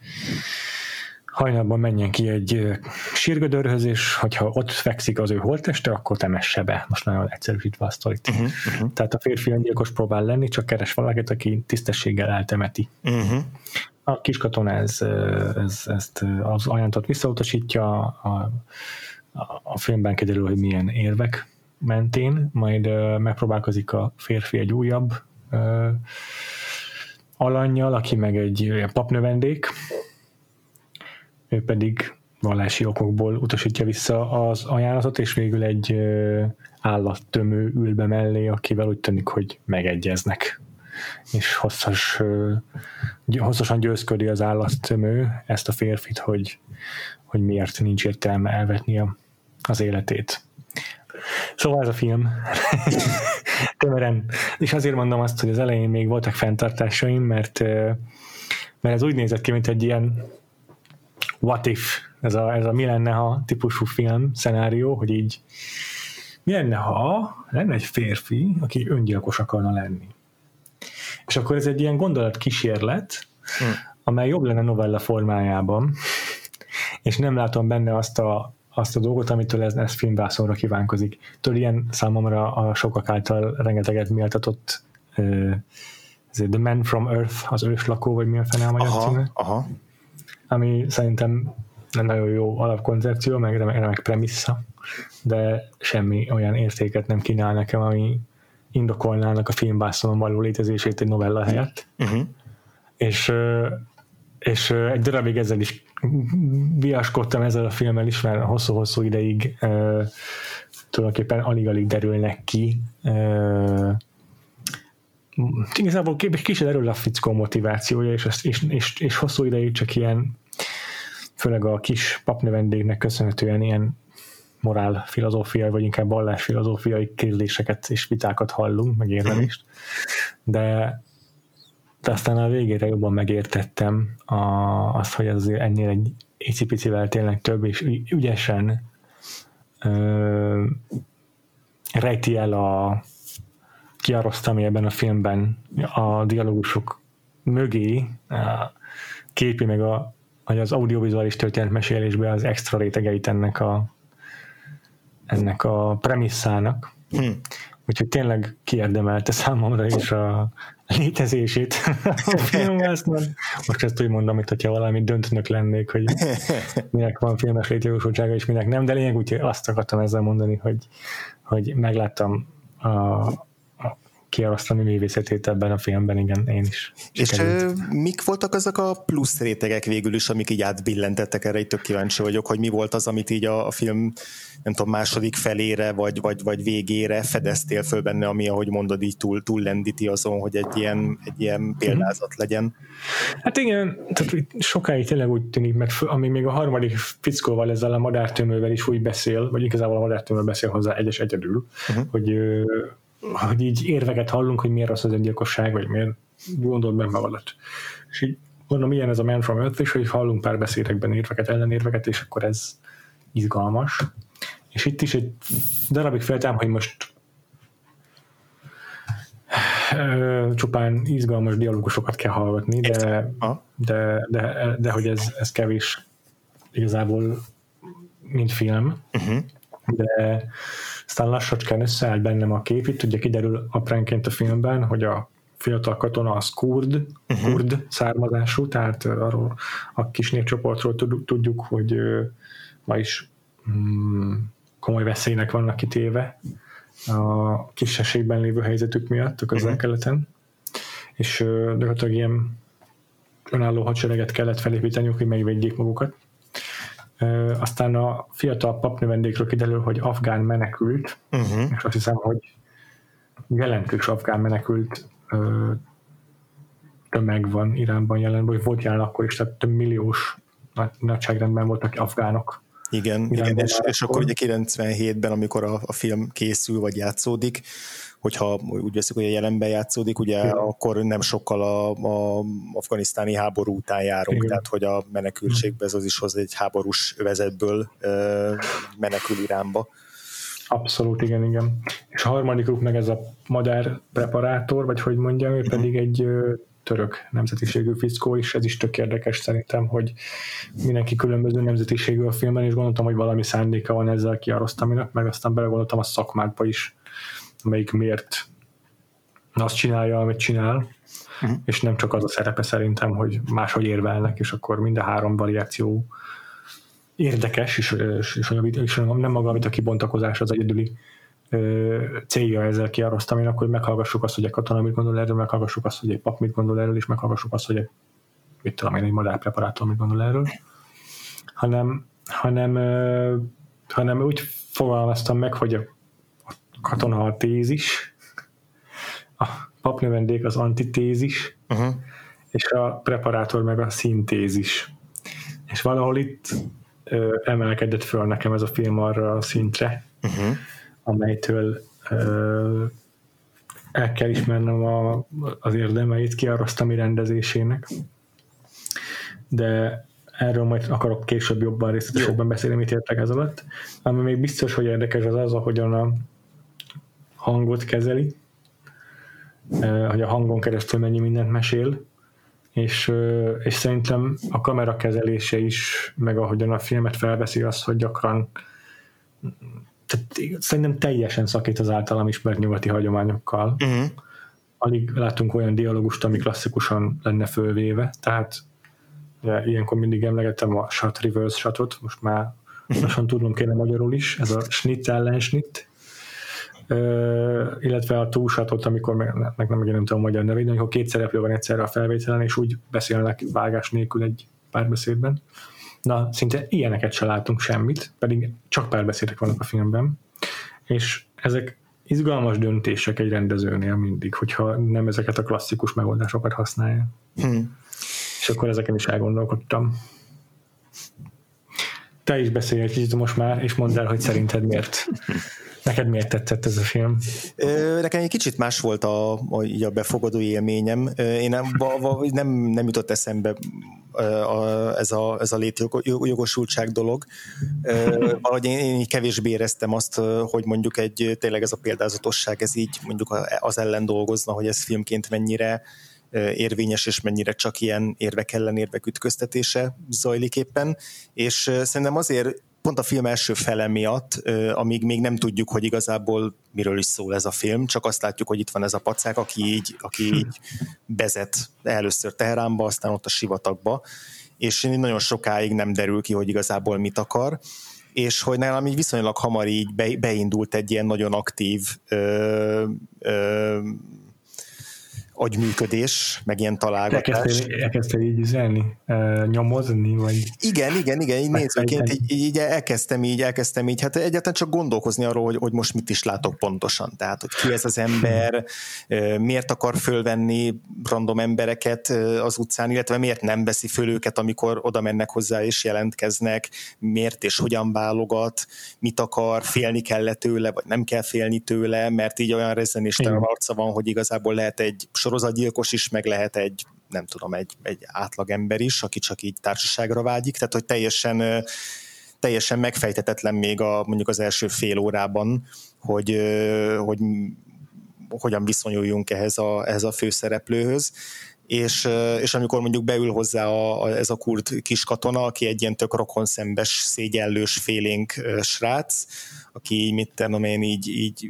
hajnalban menjen ki egy sírgödörhöz, és hogyha ott fekszik az ő holtteste, akkor temesse be. Most nagyon egyszerűsítve a sztorit. Tehát a férfi öngyilkos próbál lenni, csak keres valakit, aki tisztességgel eltemeti. A kiskatona ezt az ajánlatot visszautasítja, a filmben kiderül, hogy milyen érvek mentén, majd megpróbálkozik a férfi egy újabb alannyal, aki meg egy papnövendék, ő pedig vallási okokból utasítja vissza az ajánlatot, és végül egy állattömő ül be mellé, akivel úgy tűnik, hogy megegyeznek. És hosszasan győzködi az állattömő ezt a férfit, hogy miért nincs értelme elvetnie az életét. Szóval ez a film. Tömören. És azért mondom azt, hogy az elején még voltak fenntartásaim, mert ez úgy nézett ki, mint egy ilyen what if, ez a mi lenne ha típusú film szenárió, hogy így mi lenne ha lenne egy férfi, aki öngyilkos akarna lenni. És akkor ez egy ilyen gondolatkísérlet, amely jobb lenne novella formájában, és nem látom benne azt a dolgot, amitől ez filmvászonra kívánkozik. Től ilyen számomra a sokak által rengeteget méltatott The Man from Earth, az őslakó, vagy milyen fennáll magyar címe. Aha. Ami szerintem nagyon jó alapkoncepció, meg remek premissza, de semmi olyan értéket nem kínál nekem, ami indokolnának a filmvászonon való létezését egy novella helyett. És egy darabig ezzel is viaskodtam, ezzel a filmmel is, mert hosszú-hosszú ideig tulajdonképpen alig-alig derülnek ki. Igazából kicsit erről a fickó motivációja, és hosszú ideig csak ilyen, főleg a kis papnövendégnek köszönhetően ilyen morálfilozófiai, vagy inkább vallásfilozófiai kérdéseket és vitákat hallunk, meg érvelést. De aztán a végére jobban megértettem azt, hogy azért ennél egy icipicivel tényleg több, és ügyesen rejti el kiaroztam ebben a filmben a dialógusok mögé a képi, meg vagy az audiovizuális történetmesélésben az extra rétegeit ennek a premisszának. Úgyhogy tényleg kiérdemelte számomra is a létezését a filmvásznon. Most ezt úgy mondom, hogyha valami döntönök lennék, hogy minek van filmes létjogosultsága és minek nem, de lényeg, úgyhogy azt akartam ezzel mondani, hogy megláttam kiarasztam a művészetét ebben a filmben, igen, én is. Sikerült. És mik voltak azok a plusz rétegek végül is, amik így átbillentettek, erre így tök kíváncsi vagyok, hogy mi volt az, amit így a film, nem tudom, második felére, vagy végére fedeztél föl benne, ami, ahogy mondod, így túl lendíti azon, hogy egy ilyen példázat legyen. Hát igen, tehát sokáig tényleg úgy tűnik, meg ami még a harmadik fickóval, ezzel a madártömővel is úgy beszél, vagy igazából a madártömő beszél hozzá egyes egyedül, hogy így érveket hallunk, hogy miért rossz az öngyilkosság, vagy miért gondolt benne valat. És így mondom, ilyen ez a Man from Earth is, hogy hallunk pár beszédekben érveket, ellenérveket, és akkor ez izgalmas. És itt is egy darabig féltem, hogy most csupán izgalmas dialógusokat kell hallgatni, de hogy ez kevés igazából, mint film. De aztán lassacskán összeállt bennem a kép, itt ugye kiderül apránként a filmben, hogy a fiatal katona az kurd származású, tehát arról a kis népcsoportról tudjuk, hogy ma is komoly veszélynek vannak kitéve a kis esélyben lévő helyzetük miatt a közel-keleten, és gyakorlatilag ilyen önálló hadsereget kellett felépíteniük, hogy megvédjék magukat. Aztán a fiatal papnövendékről kiderül, hogy afgán menekült, és azt hiszem, hogy jelentős afgán menekült tömeg van Iránban jelen, vagy volt jelen akkor is, tehát több milliós nagyságrendben voltak afgánok. Igen, és akkor ugye 97-ben, amikor a film készül vagy játszódik, hogyha úgy veszik, hogy a jelenben játszódik, ugye akkor nem sokkal a afganisztáni háború után járunk, tehát hogy a menekültségbe ez az is hoz egy háborús övezetből menekül Iránba. Abszolút, igen. És a harmadikuk meg ez a madár preparátor, vagy hogy mondjam, ő pedig egy török nemzetiségű fickó, és ez is tök érdekes szerintem, hogy mindenki különböző nemzetiségű a filmben, és gondoltam, hogy valami szándéka van ezzel kiarasztaminak, meg aztán belegondoltam a szakmákba is, amelyik miért azt csinálja, amit csinál, és nem csak az a szerepe szerintem, hogy máshogy érvelnek, és akkor mind a három variáció érdekes, és nem maga, amit a kibontakozás az egyedüli célja ezzel kiarasztaminak, hogy meghallgassuk azt, hogy egy katona mit gondol erről, meghallgassuk azt, hogy egy pap mit gondol erről, és meghallgassuk azt, hogy egy, mit tudom én, egy madárpreparátor mit gondol erről, hanem úgy fogalmaztam meg, hogy a katona a tézis, a papnövendék az antitézis, és a preparátor meg a szintézis. És valahol itt emelkedett föl nekem ez a film arra a szintre, amelytől el kell ismernem az érdemeit kiarasztami rendezésének, de erről majd akarok később jobban részletesebben beszélni, mit értek ez alatt. Ami még biztos, hogy érdekes az, ahogyan a hangot kezeli, hogy a hangon keresztül mennyi mindent mesél, és szerintem a kamera kezelése is, meg ahogyan a filmet felveszi azt, hogy gyakran szerintem teljesen szakít az általam ismert nyugati hagyományokkal. Alig látunk olyan dialógust, ami klasszikusan lenne fölvéve, tehát ilyenkor mindig emlegettem a shot reverse shotot, most már lassan tudnom kéne magyarul is, ez a snit ellen snit, illetve a túlsatot, amikor nem tudom a magyar nevét, amikor két szereplő van egyszerre a felvételen, és úgy beszélnek vágás nélkül egy párbeszédben. Na, szinte ilyeneket se látunk semmit, pedig csak párbeszédek vannak a filmben, és ezek izgalmas döntések egy rendezőnél mindig, hogyha nem ezeket a klasszikus megoldásokat használja. És akkor ezeken is elgondolkodtam. Te is beszélj egy kicsit most már, és mondd el, hogy szerinted miért. Neked miért tetszett ez a film? Nekem egy kicsit más volt a befogadó élményem. Én nem jutott eszembe ez a létjogosultság dolog. Valahogy én kevésbé éreztem azt, hogy mondjuk egy tényleg ez a példázatosság, ez így mondjuk az ellen dolgozna, hogy ez filmként mennyire érvényes, és mennyire csak ilyen érvek ellen érvek ütköztetése zajlik éppen. És szerintem azért pont a film első fele miatt, amíg még nem tudjuk, hogy igazából miről is szól ez a film, csak azt látjuk, hogy itt van ez a pacák, aki így vezet először Teheránba, aztán ott a sivatagba, és nagyon sokáig nem derül ki, hogy igazából mit akar, és hogy nálam így viszonylag hamar így beindult egy ilyen nagyon aktív agyműködés, meg ilyen találgatás. Elkezdtél így üzelni? Nyomozni? Vagy igen, így nézőként elkezdtem így, hát egyáltalán csak gondolkozni arról, hogy most mit is látok pontosan. Tehát, hogy ki ez az ember, miért akar fölvenni random embereket az utcán, illetve miért nem veszi föl őket, amikor oda mennek hozzá és jelentkeznek, miért és hogyan válogat, mit akar, félni kell tőle, vagy nem kell félni tőle, mert így olyan rezzenéstelen arca van, hogy igazából lehet egy sorozatgyilkos is, meg lehet egy, nem tudom, egy átlagember is, aki csak így társaságra vágyik, tehát hogy teljesen megfejtetetlen még mondjuk az első fél órában, hogy hogyan viszonyuljunk ehhez a főszereplőhöz, és amikor mondjuk beül hozzá ez a kurd kiskatona, aki egy ilyen tök rokonszembes, szégyellős félénk srác, aki mit tudom én így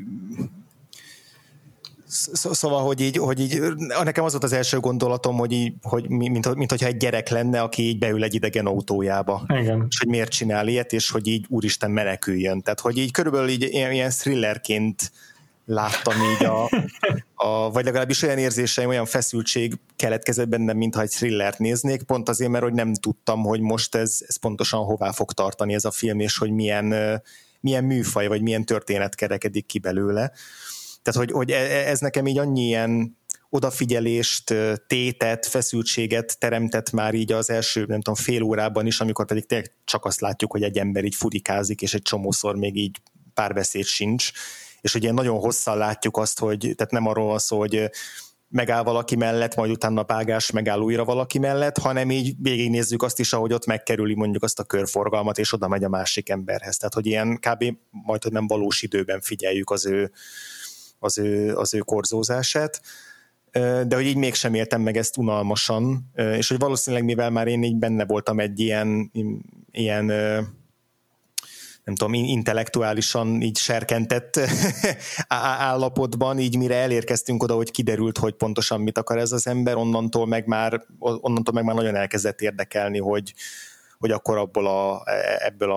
szóval, hogy így, nekem az volt az első gondolatom, hogy mintha egy gyerek lenne, aki így beül egy idegen autójába. Igen. És hogy miért csinál ilyet, és hogy így úristen meneküljön. Tehát, hogy így körülbelül így ilyen thrillerként láttam így vagy legalábbis olyan érzéseim, olyan feszültség keletkezett bennem, mintha egy thrillert néznék, pont azért, mert hogy nem tudtam, hogy most ez pontosan hová fog tartani ez a film, és hogy milyen műfaj, vagy milyen történet kerekedik ki belőle. Tehát, hogy ez nekem így annyi ilyen odafigyelést, tétet, feszültséget teremtett már így az első, nem tudom, fél órában is, amikor pedig tényleg csak azt látjuk, hogy egy ember így furikázik, és egy csomószor még így párbeszéd sincs. És ugye nagyon hosszan látjuk azt, hogy tehát nem arról van szó, hogy megáll valaki mellett, majd utána vágás, megáll újra valaki mellett, hanem így végignézzük azt is, ahogy ott megkerüli mondjuk azt a körforgalmat, és oda megy a másik emberhez. Tehát, hogy ilyen kb. Majd, hogy nem valós időben figyeljük az ő korzózását, de hogy így mégsem éltem meg ezt unalmasan, és hogy valószínűleg mivel már én így benne voltam egy ilyen nem tudom, intellektuálisan így serkentett állapotban, így mire elérkeztünk oda, hogy kiderült, hogy pontosan mit akar ez az ember, onnantól meg már nagyon elkezdett érdekelni, hogy akkor ebből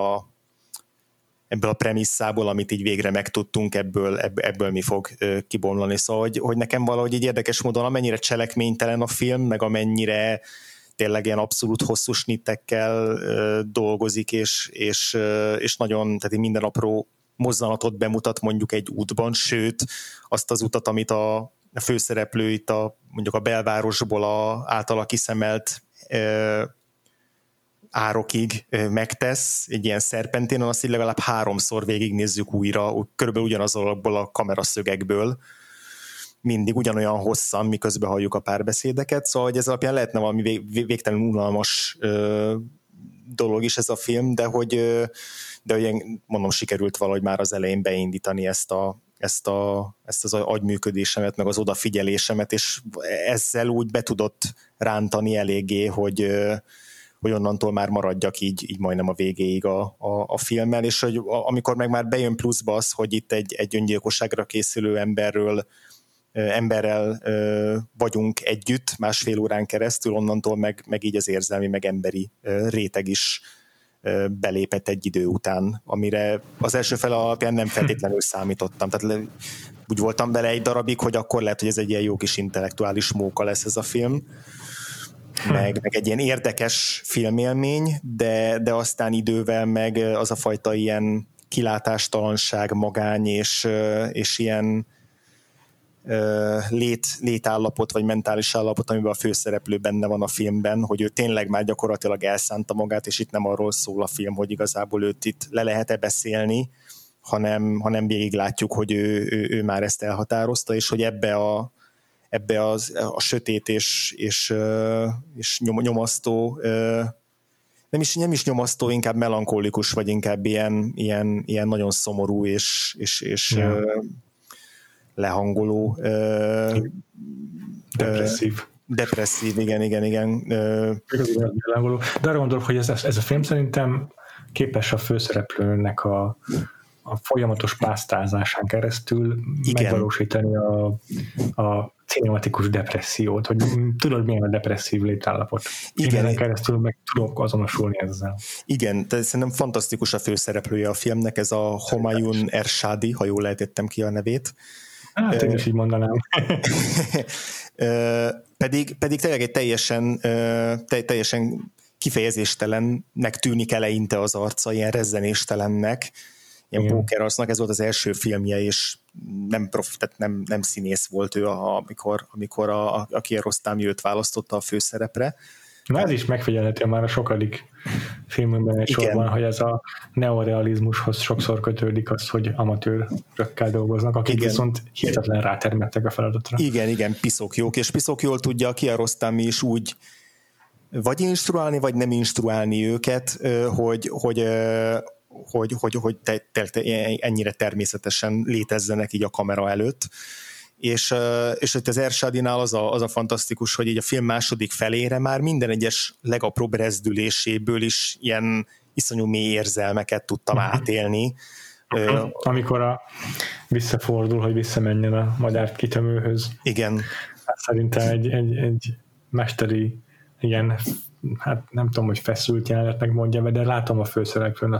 a premisszából, amit így végre megtudtunk, ebből mi fog kibomlani. Szóval, hogy nekem valahogy így érdekes módon, amennyire cselekménytelen a film, meg amennyire tényleg ilyen abszolút hosszú snittekkel dolgozik, és nagyon, tehát minden apró mozzanatot bemutat mondjuk egy útban, sőt, azt az utat, amit a főszereplő itt mondjuk a belvárosból általa kiszemelt árokig megtesz, egy ilyen szerpenténon, azt így legalább 3-szor végignézzük újra, körülbelül ugyanazokból a kameraszögekből, mindig ugyanolyan hosszan, miközben halljuk a párbeszédeket, szóval hogy ez alapján lehetne valami végtelenül unalmas dolog is ez a film, de hogy mondom, sikerült valahogy már az elején beindítani ezt az agyműködésemet, meg az odafigyelésemet, és ezzel úgy be tudott rántani eléggé, hogy onnantól már maradjak így majdnem a végéig a filmmel, és hogy amikor meg már bejön pluszba az, hogy itt egy öngyilkosságra készülő emberrel vagyunk együtt 1,5 órán keresztül, onnantól meg így az érzelmi, meg emberi réteg is belépett egy idő után, amire az első fele alapján nem feltétlenül számítottam. Tehát úgy voltam vele egy darabig, hogy akkor lehet, hogy ez egy ilyen jó kis intellektuális móka lesz ez a film, meg egy ilyen érdekes filmélmény, de aztán idővel meg az a fajta ilyen kilátástalanság, magány és ilyen létállapot vagy mentális állapot, amiben a főszereplő benne van a filmben, hogy ő tényleg már gyakorlatilag elszánta magát, és itt nem arról szól a film, hogy igazából őt itt le lehet-e beszélni, hanem végig látjuk, hogy ő már ezt elhatározta, és hogy ebbe a sötét és nyomasztó, nem is nyomasztó, inkább melankolikus, vagy inkább ilyen nagyon szomorú és lehangoló, depresszív, igen. De arra gondolok, hogy ez a film szerintem képes a főszereplőnek a folyamatos pásztázásán keresztül megvalósítani a cinematikus depressziót, hogy tudod, milyen a depresszív létállapot. Igen. Keresztül meg tudok azonosulni ezzel. Igen, tehát szerintem fantasztikus a főszereplője a filmnek, ez a Homayun Ershádi, ha jól ejtettem ki a nevét. Hát én is így mondanám. pedig tényleg egy teljesen kifejezéstelennek tűnik eleinte az arca, ilyen rezzenéstelennek, ilyen pókerasznak, ez volt az első filmje, és nem színész volt ő, amikor a Kiarostami őt választotta a főszerepre. Na ez is megfigyelhető már a sokadik filmben egy sorban, hogy ez a neorealizmushoz sokszor kötődik az, hogy amatőrökkel dolgoznak, akik viszont hihetetlen rátermettek a feladatra. Igen, piszok jók, és piszok jól tudja a Kiarostami is úgy vagy instruálni, vagy nem instruálni őket, hogy ennyire természetesen létezzenek így a kamera előtt. És az Ershadinál az a fantasztikus, hogy így a film második felére már minden egyes legapróbb rezdüléséből is ilyen iszonyú mély érzelmeket tudtam átélni. Amikor visszafordul, hogy visszamenjen a madárt kitömőhöz. Igen. Szerintem egy mesteri ilyen, hát nem tudom, hogy feszült jelenetnek mondjam, de látom a főszereplőn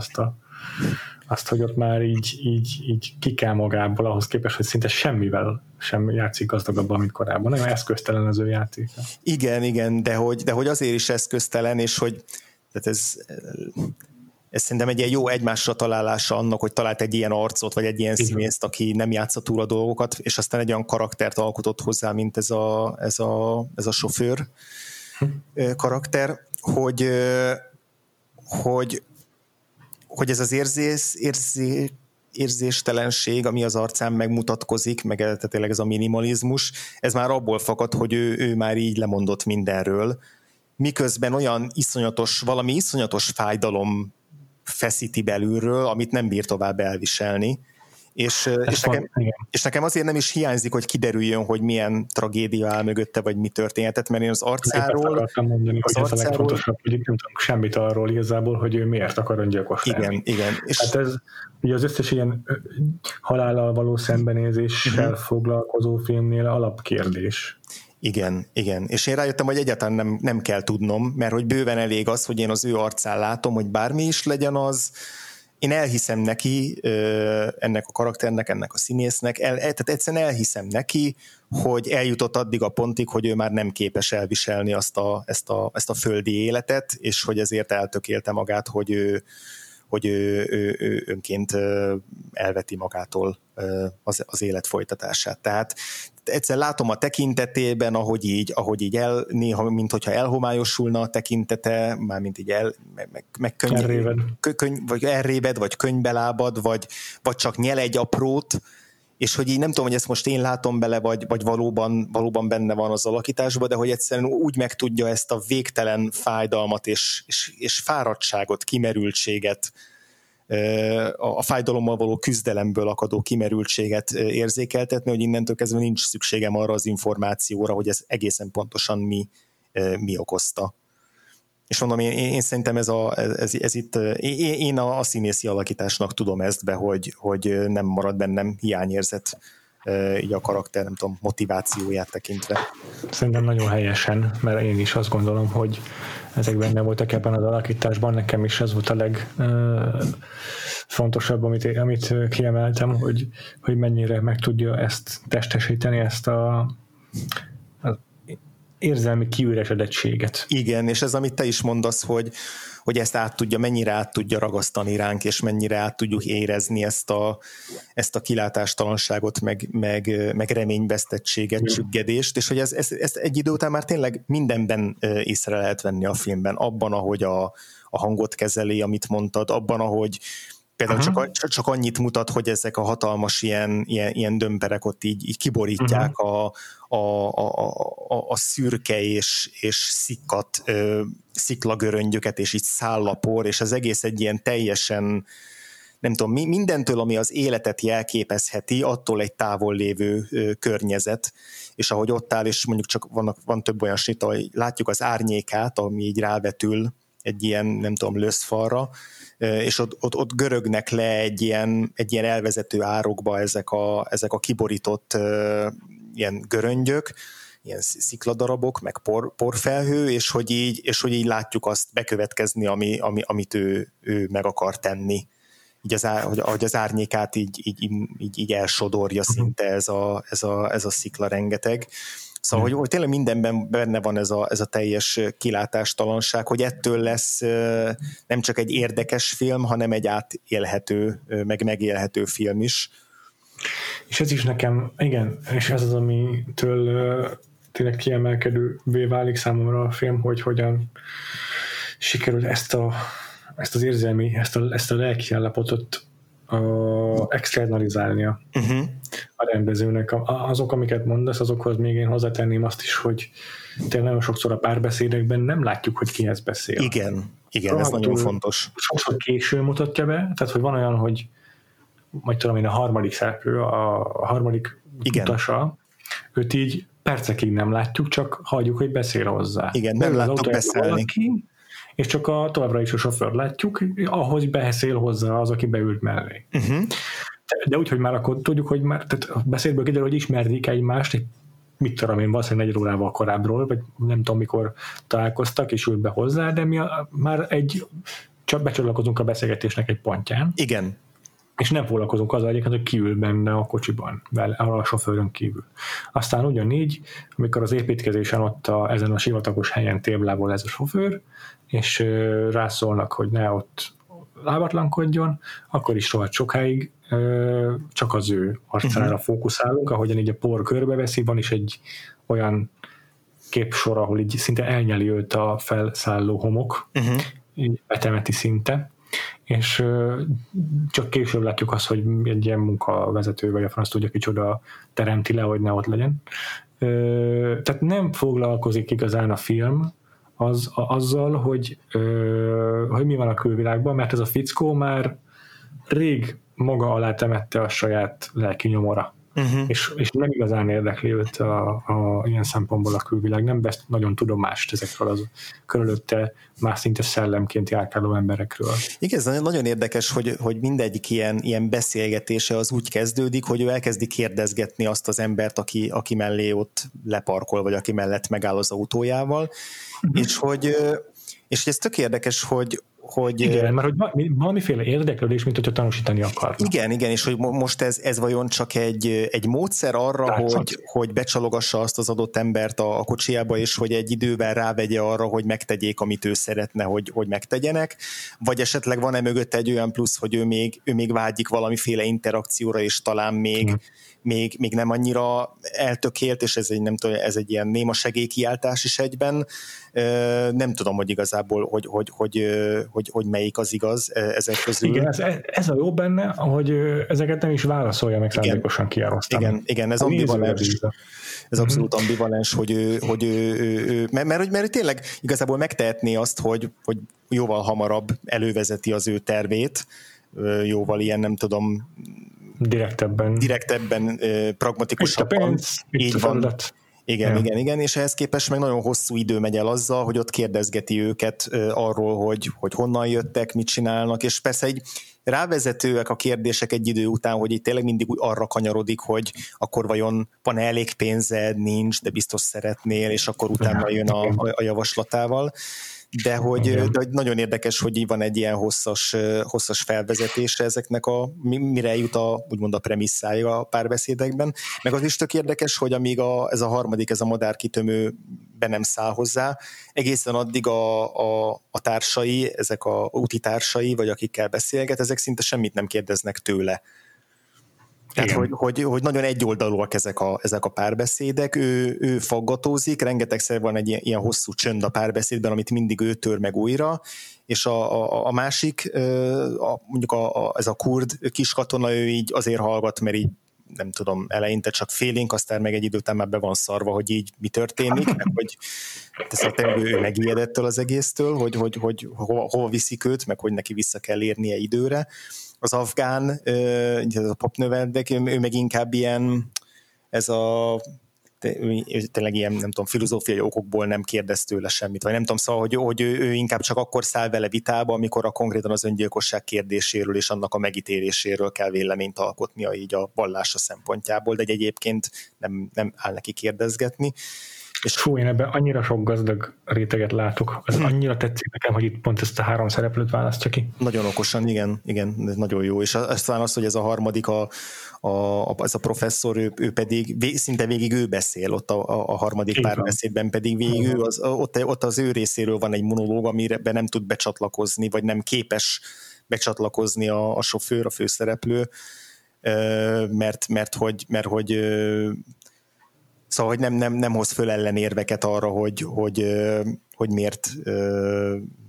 azt, hogy ott már így ki kell magából ahhoz képest, hogy szinte semmivel sem játszik gazdagabban, mint korábban. Nagyon eszköztelen az ő játéka. Igen, de hogy azért is eszköztelen, és hogy tehát ez szerintem egy ilyen jó egymásra találása annak, hogy talált egy ilyen arcot, vagy egy ilyen színészt, aki nem játsza túl a dolgokat, és aztán egy olyan karaktert alkotott hozzá, mint ez a sofőr karakter, hogy ez az érzéstelenség, ami az arcán megmutatkozik, meg tehát tényleg ez a minimalizmus, ez már abból fakad, hogy ő már így lemondott mindenről, miközben olyan iszonyatos fájdalom feszíti belülről, amit nem bír tovább elviselni, És nekem azért nem is hiányzik, hogy kiderüljön, hogy milyen tragédia áll mögötte, vagy mi történhetett, mert én az arcáról... Mondani, az hogy ez a legfontosabb, hogy itt nem tudunk semmit arról igazából, hogy ő miért akar öngyilkos lenni. Igen, igen. Hát ez ugye az összes ilyen halállal való szembenézéssel foglalkozó filmnél alapkérdés. Igen, igen. És én rájöttem, hogy egyáltalán nem kell tudnom, mert hogy bőven elég az, hogy én az ő arcán látom, hogy bármi is legyen az, én elhiszem neki, ennek a karakternek, ennek a színésznek, tehát egyszerűen elhiszem neki, hogy eljutott addig a pontig, hogy ő már nem képes elviselni ezt a földi életet, és hogy ezért eltökélte magát, hogy ő önként elveti magától az élet folytatását. Tehát egyszer látom a tekintetében, ahogy így néha, mint hogyha elhomályosulna a tekintete, mármint így elréved, vagy könybelábad, vagy csak nyel egy aprót, és hogy így nem tudom, hogy ezt most én látom bele, vagy valóban benne van az alakításban, de hogy egyszerűen úgy meg tudja ezt a végtelen fájdalmat és fáradtságot, kimerültséget, a fájdalommal való küzdelemből akadó kimerültséget érzékeltetni, hogy innentől kezdve nincs szükségem arra az információra, hogy ez egészen pontosan mi okozta. És mondom, én szerintem ez itt, én a színészi alakításnak tudom ezt be, hogy nem marad bennem hiányérzet így a karakter, nem tudom, motivációját tekintve. Szerintem nagyon helyesen, mert én is azt gondolom, hogy ezek benne voltak ebben az alakításban, nekem is ez volt a legfontosabb, amit kiemeltem, hogy mennyire meg tudja ezt testesíteni, ezt az érzelmi kiüresedettséget. Igen, és ez, amit te is mondasz, hogy ezt mennyire át tudja ragasztani ránk, és mennyire át tudjuk érezni ezt a kilátástalanságot, meg reményvesztettséget, csüggedést, és hogy ezt egy idő után már tényleg mindenben észre lehet venni a filmben, abban, ahogy a hangot kezeli, amit mondtad, abban, ahogy például csak annyit mutat, hogy ezek a hatalmas ilyen dömperek ott így kiborítják a szürke és szikkat sziklagöröngyöket, és így szállapor, és az egész egy ilyen teljesen, nem tudom, mindentől, ami az életet jelképezheti, attól egy távol lévő környezet, és ahogy ott áll, és mondjuk csak van több olyan snit, ahogy látjuk az árnyékát, ami így rávetül egy ilyen, nem tudom, löszfalra, és ott görögnek le egy ilyen elvezető árokba ezek a kiborított ilyen göröngyök, ilyen szikladarabok, meg porfelhő, és hogy így látjuk azt bekövetkezni, amit ő meg akar tenni. Így hogy az árnyékát így elsodorja szinte ez a szikla rengeteg. Szóval, hogy tényleg mindenben benne van ez a teljes kilátástalanság, hogy ettől lesz nem csak egy érdekes film, hanem egy átélhető, meg megélhető film is. És ez is nekem, igen, és ez az, amitől tényleg kiemelkedővé válik számomra a film, hogy hogyan sikerült ezt az érzelmi, ezt a lelki állapotot externalizálnia a rendezőnek. Azok, amiket mondasz, azokhoz még én hozzátenném azt is, hogy tényleg nagyon sokszor a párbeszédekben nem látjuk, hogy kihez beszél. Igen, ez nagyon fontos. Sokszor késő mutatja be, tehát hogy van olyan, hogy majd tudom én, a harmadik szereplő, a harmadik utasa, őt így percekig nem látjuk, csak hagyjuk, hogy beszél hozzá. Igen, nem láttuk beszélni. Valaki, és csak továbbra is a sofőr látjuk, ahogy beszél hozzá az, aki beült mellé. De úgyhogy már akkor tudjuk, hogy már, tehát a beszédből kiderül, hogy ismerdik egymást, egy, mit tudom én, valószínűleg 4 órával korábbról, vagy nem tudom, mikor találkoztak, és ült be hozzá, de mi már csak becsatlakozunk a beszélgetésnek egy pontján. Igen. És nem foglalkozunk azzal egyébként, hogy ki ül benne a kocsiban, arra a sofőrön kívül. Aztán ugyanígy, amikor az építkezésen ott ezen a sivatagos helyen téblából ez a sofőr, és rászólnak, hogy ne ott lábatlankodjon, akkor is rohadt sokáig csak az ő arcára fókuszálunk, ahogyan így a por körbeveszi, van is egy olyan képsor, ahol így szinte elnyeli őt a felszálló homok, így betemeti szinte, és csak később látjuk azt, hogy egy ilyen munkavezető, vagy a franc tudja kicsoda teremti le, hogy ne ott legyen. Tehát nem foglalkozik igazán a film azzal, hogy mi van a külvilágban, mert ez a fickó már rég maga alá temette a saját lelki nyomora. És nem igazán érdekli őt a ilyen szempontból a külvilág, nem vesz nagyon tudomást ezekről az körülötte már szinte szellemként járkáló emberekről. Igen, ez nagyon érdekes, hogy mindegyik ilyen beszélgetése az úgy kezdődik, hogy ő elkezdi kérdezgetni azt az embert, aki mellé ott leparkol, vagy aki mellett megáll az autójával, és hogy ez tök érdekes, hogy igen, mert hogy valamiféle érdeklődés, mint hogyha tanúsítani akarnak. Igen, és hogy most ez vajon csak egy módszer arra, hogy becsalogassa azt az adott embert a kocsiába, és hogy egy idővel rávegye arra, hogy megtegyék, amit ő szeretne, hogy megtegyenek, vagy esetleg van-e mögött egy olyan plusz, hogy ő még vágyik valamiféle interakcióra, és talán még nem annyira eltökélt, és ez egy ilyen néma segélykiáltás is egyben. Nem tudom, hogy igazából, hogy melyik az igaz ezek közül. Igen, ez a jó benne, hogy ezeket nem is válaszolja meg szándékosan kiároztam. Igen, ez ambivalens. Ez abszolút ambivalens, mert tényleg igazából megtehetné azt, hogy jóval hamarabb elővezeti az ő tervét, jóval ilyen, nem tudom, direktebben pragmatikusabban. Így van. Igen, és ehhez képest meg nagyon hosszú idő megy el azzal, hogy ott kérdezgeti őket arról, hogy honnan jöttek, mit csinálnak, és persze egy rávezetőek a kérdések egy idő után, hogy itt tényleg mindig arra kanyarodik, hogy akkor vajon van elég pénzed, nincs, de biztos szeretnél, és akkor utána jön a javaslatával. De hogy nagyon érdekes, hogy így van egy ilyen hosszas felvezetése ezeknek mire jut úgymond a premisszája a párbeszédekben. Meg az is tök érdekes, hogy amíg ez a madárkitömő be nem száll hozzá, egészen addig a társai, ezek a úti társai, vagy akikkel beszélget, ezek szinte semmit nem kérdeznek tőle. Tehát, hogy nagyon egyoldalúak ezek a párbeszédek, ő faggatózik, rengetegszer van egy ilyen hosszú csönd a párbeszédben, amit mindig ő tör meg újra, és a másik, mondjuk ez a kurd kiskatona, ő így azért hallgat, mert így nem tudom, eleinte csak félénk, aztán meg egy idő után már be van szarva, hogy így mi történik, meg hogy ő megijedettől az egésztől, hogy hova viszik őt, meg hogy neki vissza kell érnie időre. Az afgán, a papnövendek, ő meg inkább ilyen, tényleg ilyen, nem tudom, filozófiai okokból nem kérdez tőle semmit, vagy nem tudom, szóval, hogy ő inkább csak akkor száll vele vitába, amikor a konkrétan az öngyilkosság kérdéséről és annak a megítéléséről kell véleményt alkotnia így a vallása szempontjából, de egyébként nem áll neki kérdezgetni. És fú, én ebben annyira sok gazdag réteget látok, az annyira tetszik nekem, hogy itt pont ezt a három szereplőt választja ki. Nagyon okosan, igen, nagyon jó, és aztán az, hogy ez a harmadik, ez a professzor, ő pedig szinte végig ő beszél, ott a harmadik párbeszédben pedig végig ő, ott az ő részéről van egy monológ, amiben nem tud becsatlakozni, vagy nem képes becsatlakozni a sofőr, a főszereplő, mert hogy szóval, hogy nem hoz föl ellenérveket arra, hogy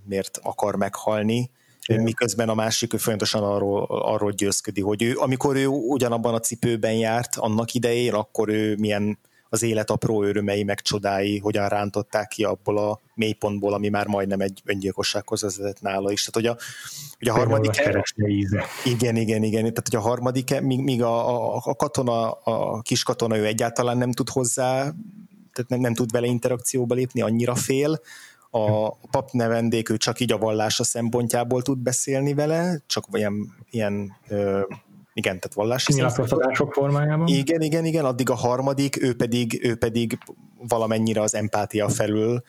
miért akar meghalni, miközben a másik folyamatosan arról győzködik, hogy ő, amikor ő ugyanabban a cipőben járt annak idején, akkor ő milyen az élet apró örömei, meg csodái, hogyan rántották ki abból a mélypontból, ami már majdnem egy öngyilkossághoz vezetett nála is. Tehát, hogy a harmadik... Igen. Tehát, hogy a harmadik, míg a katona, a kiskatona, ő egyáltalán nem tud hozzá, tehát nem tud vele interakcióba lépni, annyira fél. A papnevendék, ő csak így a vallása szempontjából tud beszélni vele, csak ilyen igen, tehát vallási nyilatkoztatások formájában. Igen, addig a harmadik, ő pedig valamennyire az empátia felül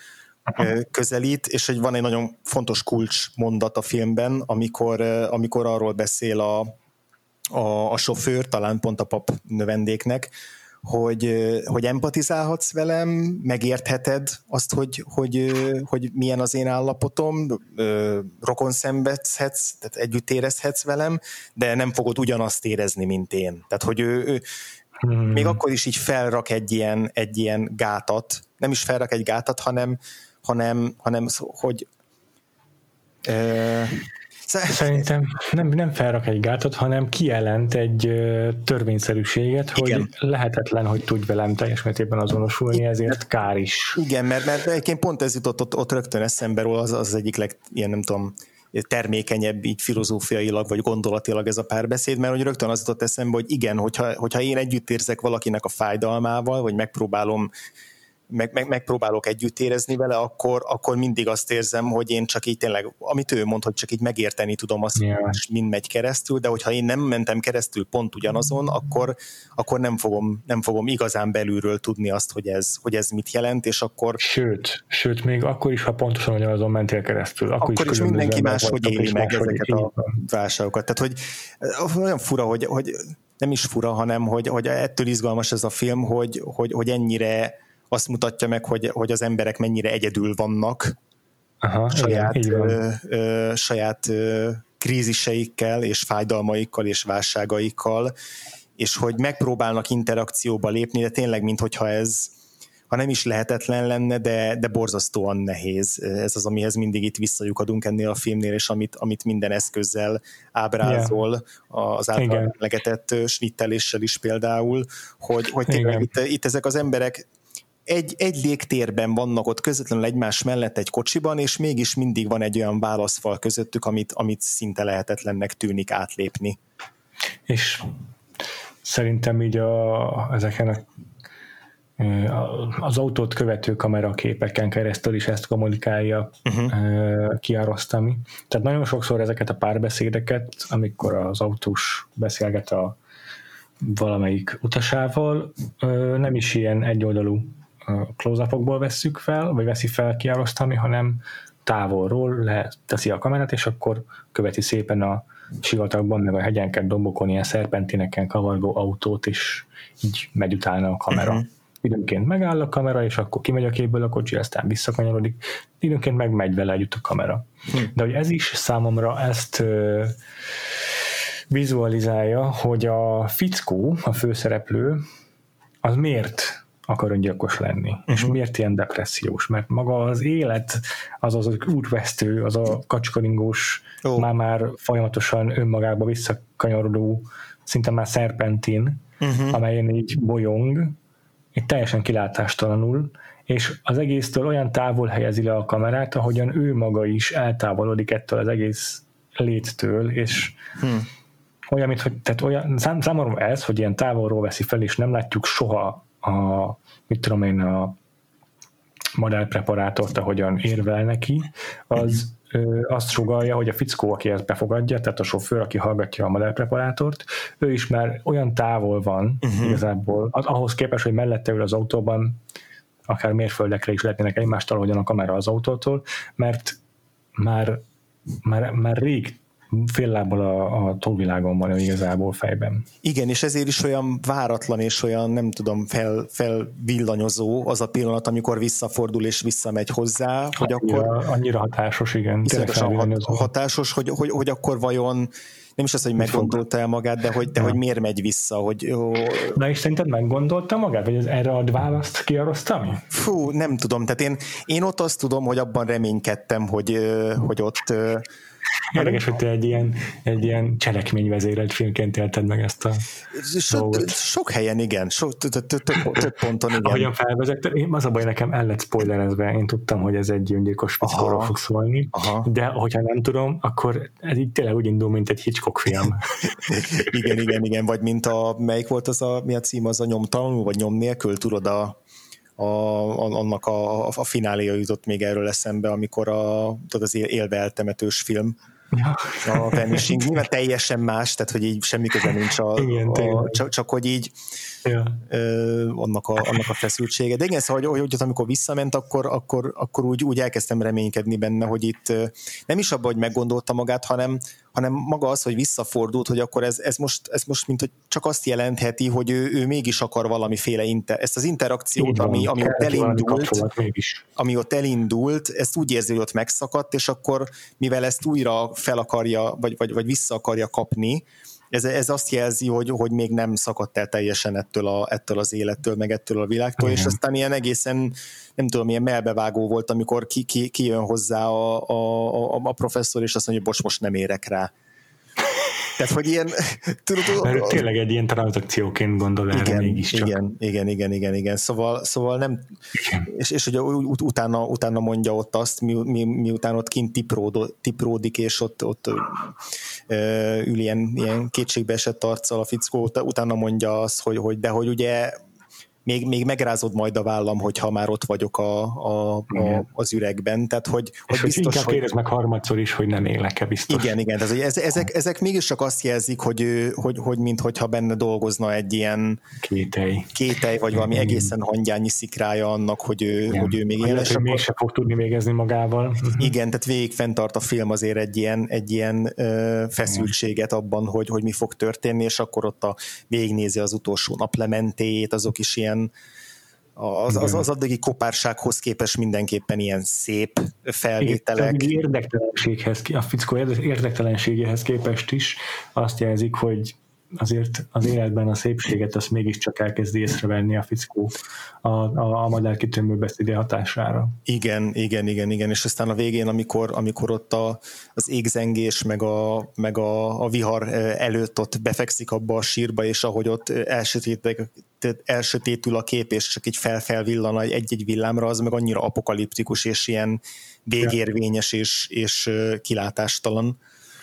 közelít, és hogy van egy nagyon fontos kulcsmondat a filmben, amikor arról beszél a sofőr, talán pont a pap növendéknek, hogy empatizálhatsz velem, megértheted azt, hogy milyen az én állapotom, rokon szenvedhetsz, tehát együtt érezhetsz velem, de nem fogod ugyanazt érezni, mint én. Tehát, hogy ő még akkor is így felrak egy ilyen gátat, nem is felrak egy gátat, hanem hogy... Szerintem nem felrak egy gátot, hanem kijelent egy törvényszerűséget, igen, hogy lehetetlen, hogy tudj velem teljes mértékben azonosulni, ezért kár is. Igen, mert egyébként pont ez jutott ott rögtön eszembe róla, az egyik leg, ilyen nem tudom, termékenyebb így filozófiailag vagy gondolatilag ez a párbeszéd, mert hogy rögtön az jutott eszembe, hogy igen, hogyha én együtt érzek valakinek a fájdalmával, vagy megpróbálok együtt érezni vele, akkor mindig azt érzem, hogy én csak így tényleg, amit ő mond, hogy csak így megérteni tudom azt, hogy mind megy keresztül, de hogyha én nem mentem keresztül pont ugyanazon, akkor nem fogom igazán belülről tudni azt, hogy ez mit jelent, és akkor... Sőt, még akkor is, ha pontosan ugyanazon mentél keresztül. Akkor is mindenki máshogy éli meg ezeket a válságokat. Tehát, hogy olyan fura, hogy nem is fura, hanem, hogy ettől izgalmas ez a film, hogy ennyire azt mutatja meg, hogy az emberek mennyire egyedül vannak. Aha, saját kríziseikkel és fájdalmaikkal és válságaikkal, és hogy megpróbálnak interakcióba lépni, de tényleg, minthogyha ez, ha nem is lehetetlen lenne, de borzasztóan nehéz. Ez az, amihez mindig itt visszajukadunk ennél a filmnél, és amit minden eszközzel ábrázol, az által emlegetett snitteléssel is például, hogy tényleg itt ezek az emberek egy légtérben vannak ott közvetlenül egymás mellett egy kocsiban, és mégis mindig van egy olyan válaszfal közöttük, amit szinte lehetetlennek tűnik átlépni. És szerintem így ezeken az autót követő kameraképeken keresztül is ezt kommunikálja ki a Rostami. Tehát nagyon sokszor ezeket a párbeszédeket, amikor az autós beszélget a valamelyik utasával, nem is ilyen egyoldalú close-upokból vesszük fel, vagy veszi fel ki a Rostami, hanem távolról teszi a kamerát, és akkor követi szépen a sivatagban, meg a hegyenken, dombokon, ilyen szerpentineken kavargó autót, és így megy utána a kamera. Uh-huh. Időnként megáll a kamera, és akkor kimegy a képből a kocsi, aztán visszakanyarodik, időnként meg megy vele együtt a kamera. Uh-huh. De hogy ez is számomra ezt vizualizálja, hogy a fickó, a főszereplő, az miért akar öngyilkos lenni. Uh-huh. És miért ilyen depressziós? Mert maga az élet, az útvesztő, az a kacskaringós, már folyamatosan önmagába visszakanyarodó, szinte már szerpentin, amelyen így bolyong, így teljesen kilátástalanul, és az egésztől olyan távol helyezi le a kamerát, ahogyan ő maga is eltávolodik ettől az egész léttől, és olyan, mint hogy, tehát olyan, számomra ez, hogy ilyen távolról veszi fel, és nem látjuk soha a madárpreparátort, ahogyan érvel neki, az azt sugalja, hogy a fickó, aki ezt befogadja, tehát a sofőr, aki hallgatja a madárpreparátort, ő is már olyan távol van igazából, ahhoz képest, hogy mellette ül az autóban, akár mérföldekre is lehetnének egymástól, ahogyan a kamera az autótól, mert már rég fél lábbal a túlvilágon van igazából fejben. Igen, és ezért is olyan váratlan és olyan, nem tudom, felvillanyozó az a pillanat, amikor visszafordul és visszamegy hozzá, hogy akkor... Annyira hatásos, igen. Hatásos, hogy akkor vajon nem is az, hogy meggondolta el magát, de hogy miért megy vissza, hogy... Na és szerinted meggondolta magát, vagy erre ad választ ki a Rostami? Fú, nem tudom, tehát én ott azt tudom, hogy abban reménykedtem, hogy ott... Érdekes, hogy te egy ilyen cselekményvezérelt filmként élted meg ezt a dolgot. Sok helyen igen, több ponton igen. Ahogyan felvezettem, az a baj, nekem el lett spoilerezve, én tudtam, hogy ez egy öngyilkos fickóról fog szólni, de hogyha nem tudom, akkor ez így tényleg úgy indul, mint egy Hitchcock film. igen, vagy mint melyik volt mi a cím, az a Nyomtalanul, vagy Nyom nélkül, tudod, annak a fináléja jutott még erről eszembe, amikor az élve eltemetős film, a Vanishing, nyilván teljesen más, tehát hogy így semmi köze nincs, csak hogy így annak a feszültsége. De igen, szóval, hogy amikor visszament, akkor úgy elkezdtem reménykedni benne, hogy itt nem is abban, hogy meggondolta magát, hanem maga az, hogy visszafordult, hogy akkor ez most mint hogy csak azt jelentheti, hogy ő mégis akar valamiféle ezt az interakciót, van, ami ott elindult, ezt úgy érzi, hogy ott megszakadt, és akkor mivel ezt újra fel akarja, vagy vissza akarja kapni, ez azt jelzi, hogy még nem szakadt el teljesen ettől az élettől, meg ettől a világtól, és aztán ilyen egészen, nem tudom, ilyen melbevágó volt, amikor ki jön hozzá a professzor, és azt mondja, hogy bocs, most nem érek rá. Tehát, hogy ilyen... Mert tényleg egy ilyen tranzakcióként gondol erre mégiscsak. Igen. Szóval nem... Igen. És ugye utána mondja ott azt, miután ott kint tipródik, és ott ül ilyen kétségbeesett arccal a fickó, utána mondja azt, hogy dehogy ugye... Még megrázod majd a vállam, hogyha már ott vagyok az üregben. Tehát, hogy biztos, inkább hogy... kérdez meg harmadszor is, hogy nem élek-e biztos. Igen. Tehát, ezek mégis csak azt jelzik, hogy minthogyha benne dolgozna egy ilyen kételj vagy valami egészen hangyányi szikrája annak, hogy ő még él. És még se fog tudni végezni magával. Igen, tehát végig fenntart a film azért egy ilyen feszültséget abban, hogy mi fog történni, és akkor ott végignézi az utolsó naplementéjét, azok is ilyen az addigi kopársághoz képest mindenképpen ilyen szép felvételek. A fickó érdektelenségéhez képest is azt jelzik, hogy azért az életben a szépséget azt mégiscsak elkezdi észrevenni a fickó a madárkitömő beszéde hatására. Igen, és aztán a végén, amikor ott az égzengés meg a vihar előtt ott befekszik abba a sírba, és ahogy ott elsötétül a kép, és csak így felvillan egy-egy villámra, az meg annyira apokaliptikus, és ilyen végérvényes és kilátástalan.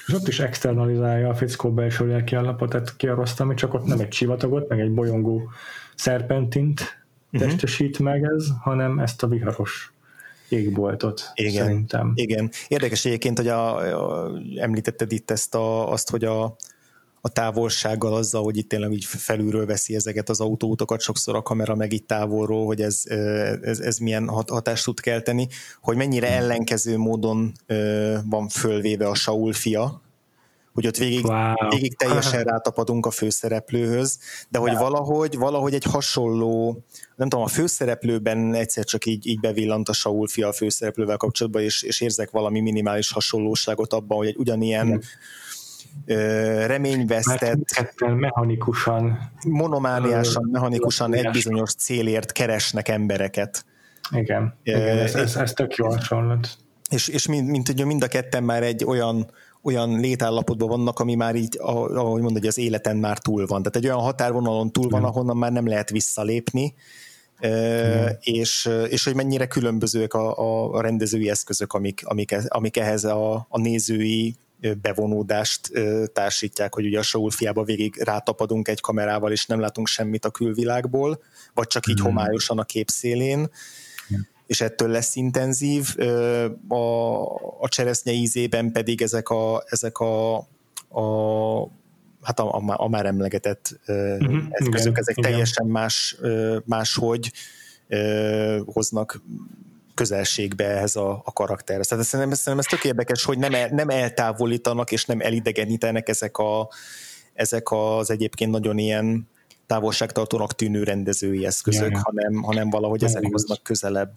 És ott is externalizálja a fickó belső lelki állapotát ki arra, ami csak ott nem egy sivatagot, meg egy bolyongó szerpentint testesít meg ez, hanem ezt a viharos égboltot. Igen, szerintem. Igen. Érdekes egyébként, hogy említetted itt azt, hogy a távolsággal azzal, hogy itt tényleg így felülről veszi ezeket az autóutakat, sokszor a kamera meg itt távolról, hogy ez milyen hatást tud kelteni, hogy mennyire ellenkező módon van fölvéve a Saul fia, hogy ott végig teljesen rátapadunk a főszereplőhöz, de hogy valahogy egy hasonló, nem tudom, a főszereplőben egyszer csak így bevillant a Saul fia a főszereplővel kapcsolatban, és érzek valami minimális hasonlóságot abban, hogy egy ugyanilyen reményvesztett, monomániásan, mechanikusan egy bizonyos célért keresnek embereket. Igen, ez tök jó hasonlat. És mind a ketten már egy olyan létállapotban vannak, ami már így, ahogy mondod, hogy az életen már túl van. Tehát egy olyan határvonalon túl van, ahonnan már nem lehet visszalépni, és hogy mennyire különbözőek a rendezői eszközök, amik ehhez a nézői bevonódást társítják, hogy ugye a Saul fiába végig rátapadunk egy kamerával, és nem látunk semmit a külvilágból, vagy csak így homályosan a kép szélén, és ettől lesz intenzív. A cseresznye ízében pedig ezek a már emlegetett eszközök, ezek teljesen máshogy hoznak közelségbe ehhez a karakterhez. Tehát szerintem ez tök érdekes, hogy nem eltávolítanak és nem elidegenítenek ezek az egyébként nagyon ilyen távolságtartónak tűnő rendezői eszközök, hanem valahogy ezek hoznak közelebb.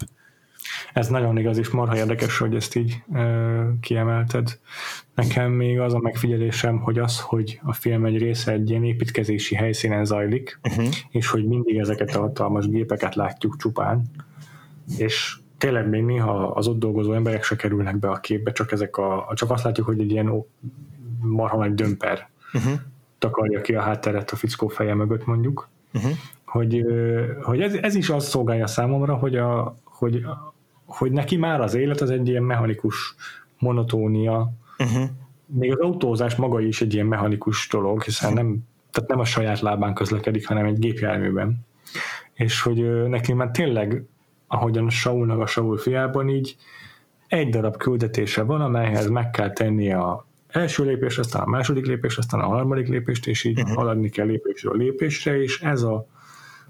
Ez nagyon igaz, és marha érdekes, hogy ezt így kiemelted. Nekem még az a megfigyelésem, hogy a film egy része egy ilyen építkezési helyszínen zajlik, és hogy mindig ezeket a hatalmas gépeket látjuk csupán, és tényleg még néha az ott dolgozó emberek se kerülnek be a képbe, csak csak azt látjuk, hogy egy ilyen marha nagy dömper takarja ki a hátteret a fickó feje mögött, mondjuk. Hogy ez is azt szolgálja számomra, hogy neki már az élet az egy ilyen mechanikus monotónia. Még az autózás maga is egy ilyen mechanikus dolog, hiszen nem a saját lábán közlekedik, hanem egy gépjárműben. És hogy neki már tényleg, ahogyan a Saul fiában, így egy darab küldetése van, amelyhez meg kell tenni az első lépést, aztán a második lépést, aztán a harmadik lépést, és így haladni kell lépésről lépésre, és ez a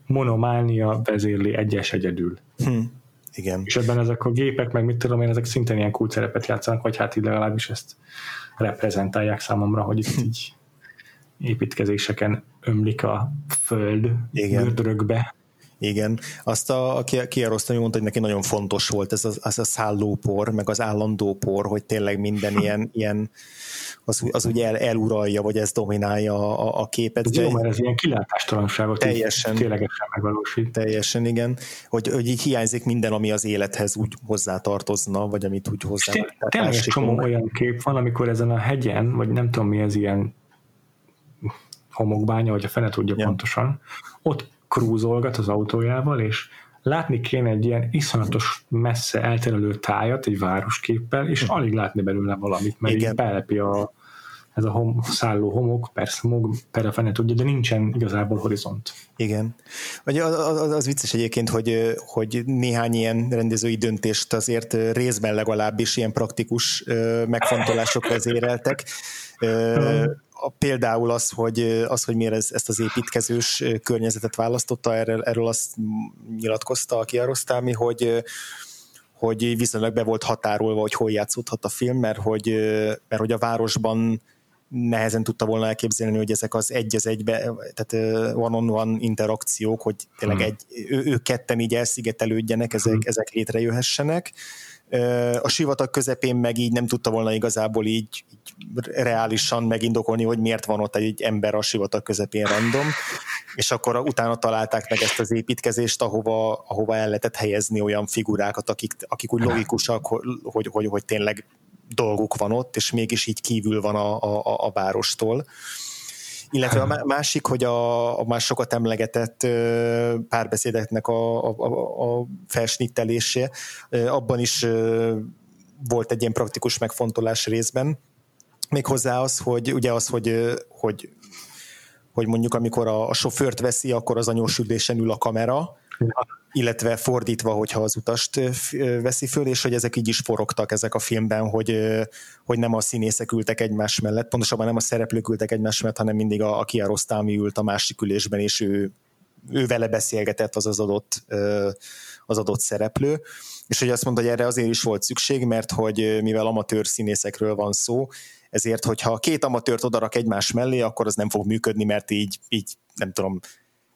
monománia vezérli egyedül. Igen. És ebben ezek a gépek, meg mit tudom én, ezek szintén ilyen kulcszerepet játszanak, vagy hát így legalábbis ezt reprezentálják számomra, hogy itt így építkezéseken ömlik a föld gödrökbe. Igen. Azt Kiarostami mondta, hogy neki nagyon fontos volt ez a szállópor, meg az állandópor, hogy tényleg minden ilyen az ugye eluralja, vagy ez dominálja a képet. Ez jó, mert ez ilyen kilátástalanságot ténylegesen megvalósít. Teljesen, igen. Hogy így hiányzik minden, ami az élethez úgy hozzátartozna, vagy amit úgy hozzá. Tényleg csomó olyan kép van, amikor ezen a hegyen, vagy nem tudom mi, ez ilyen homokbánya, vagy a fene tudja pontosan, ott krúzolgat az autójával, és látni kéne egy ilyen iszonyatos messze elterelő tájat egy városképpel, és alig látni belőle valamit, mert így belepi a ez a szálló homok, persze mog, persze fene tudja, de nincsen igazából horizont. Igen. Az vicces egyébként, hogy néhány ilyen rendezői döntést azért részben legalábbis ilyen praktikus megfontolások vezéreltek. Például az, hogy miért ezt az építkezős környezetet választotta, erről azt nyilatkozta, aki Kiarostami, hogy viszonylag be volt határolva, hogy hol játszódhat a film, mert hogy a városban nehezen tudta volna elképzelni, hogy ezek az egy az egybe, tehát one-on-one interakciók, hogy tényleg ők ketten így elszigetelődjenek, ezek létrejöhessenek. A sivatag közepén meg így nem tudta volna igazából így reálisan megindokolni, hogy miért van ott egy ember a sivatag közepén random, és akkor utána találták meg ezt az építkezést, ahova el lehetett helyezni olyan figurákat, akik úgy logikusak, hogy tényleg dolguk van ott, és mégis így kívül van a várostól. Illetve a másik, hogy a már sokat emlegetett párbeszédeknek a felsnittelése, abban is volt egy ilyen praktikus megfontolás részben. Méghozzá az, hogy ugye az, hogy mondjuk amikor a sofőrt veszi, akkor az anyósülésen ül a kamera, illetve fordítva, hogyha az utast veszi föl, és hogy ezek így is forogtak ezek a filmben, hogy nem a színészek ültek egymás mellett, pontosabban nem a szereplők ültek egymás mellett, hanem mindig a Kiarostami ült a másik ülésben, és ő vele beszélgetett az adott szereplő, és hogy azt mondta, hogy erre azért is volt szükség, mert hogy mivel amatőr színészekről van szó, ezért, hogyha két amatőrt odarak egymás mellé, akkor az nem fog működni, mert így nem tudom,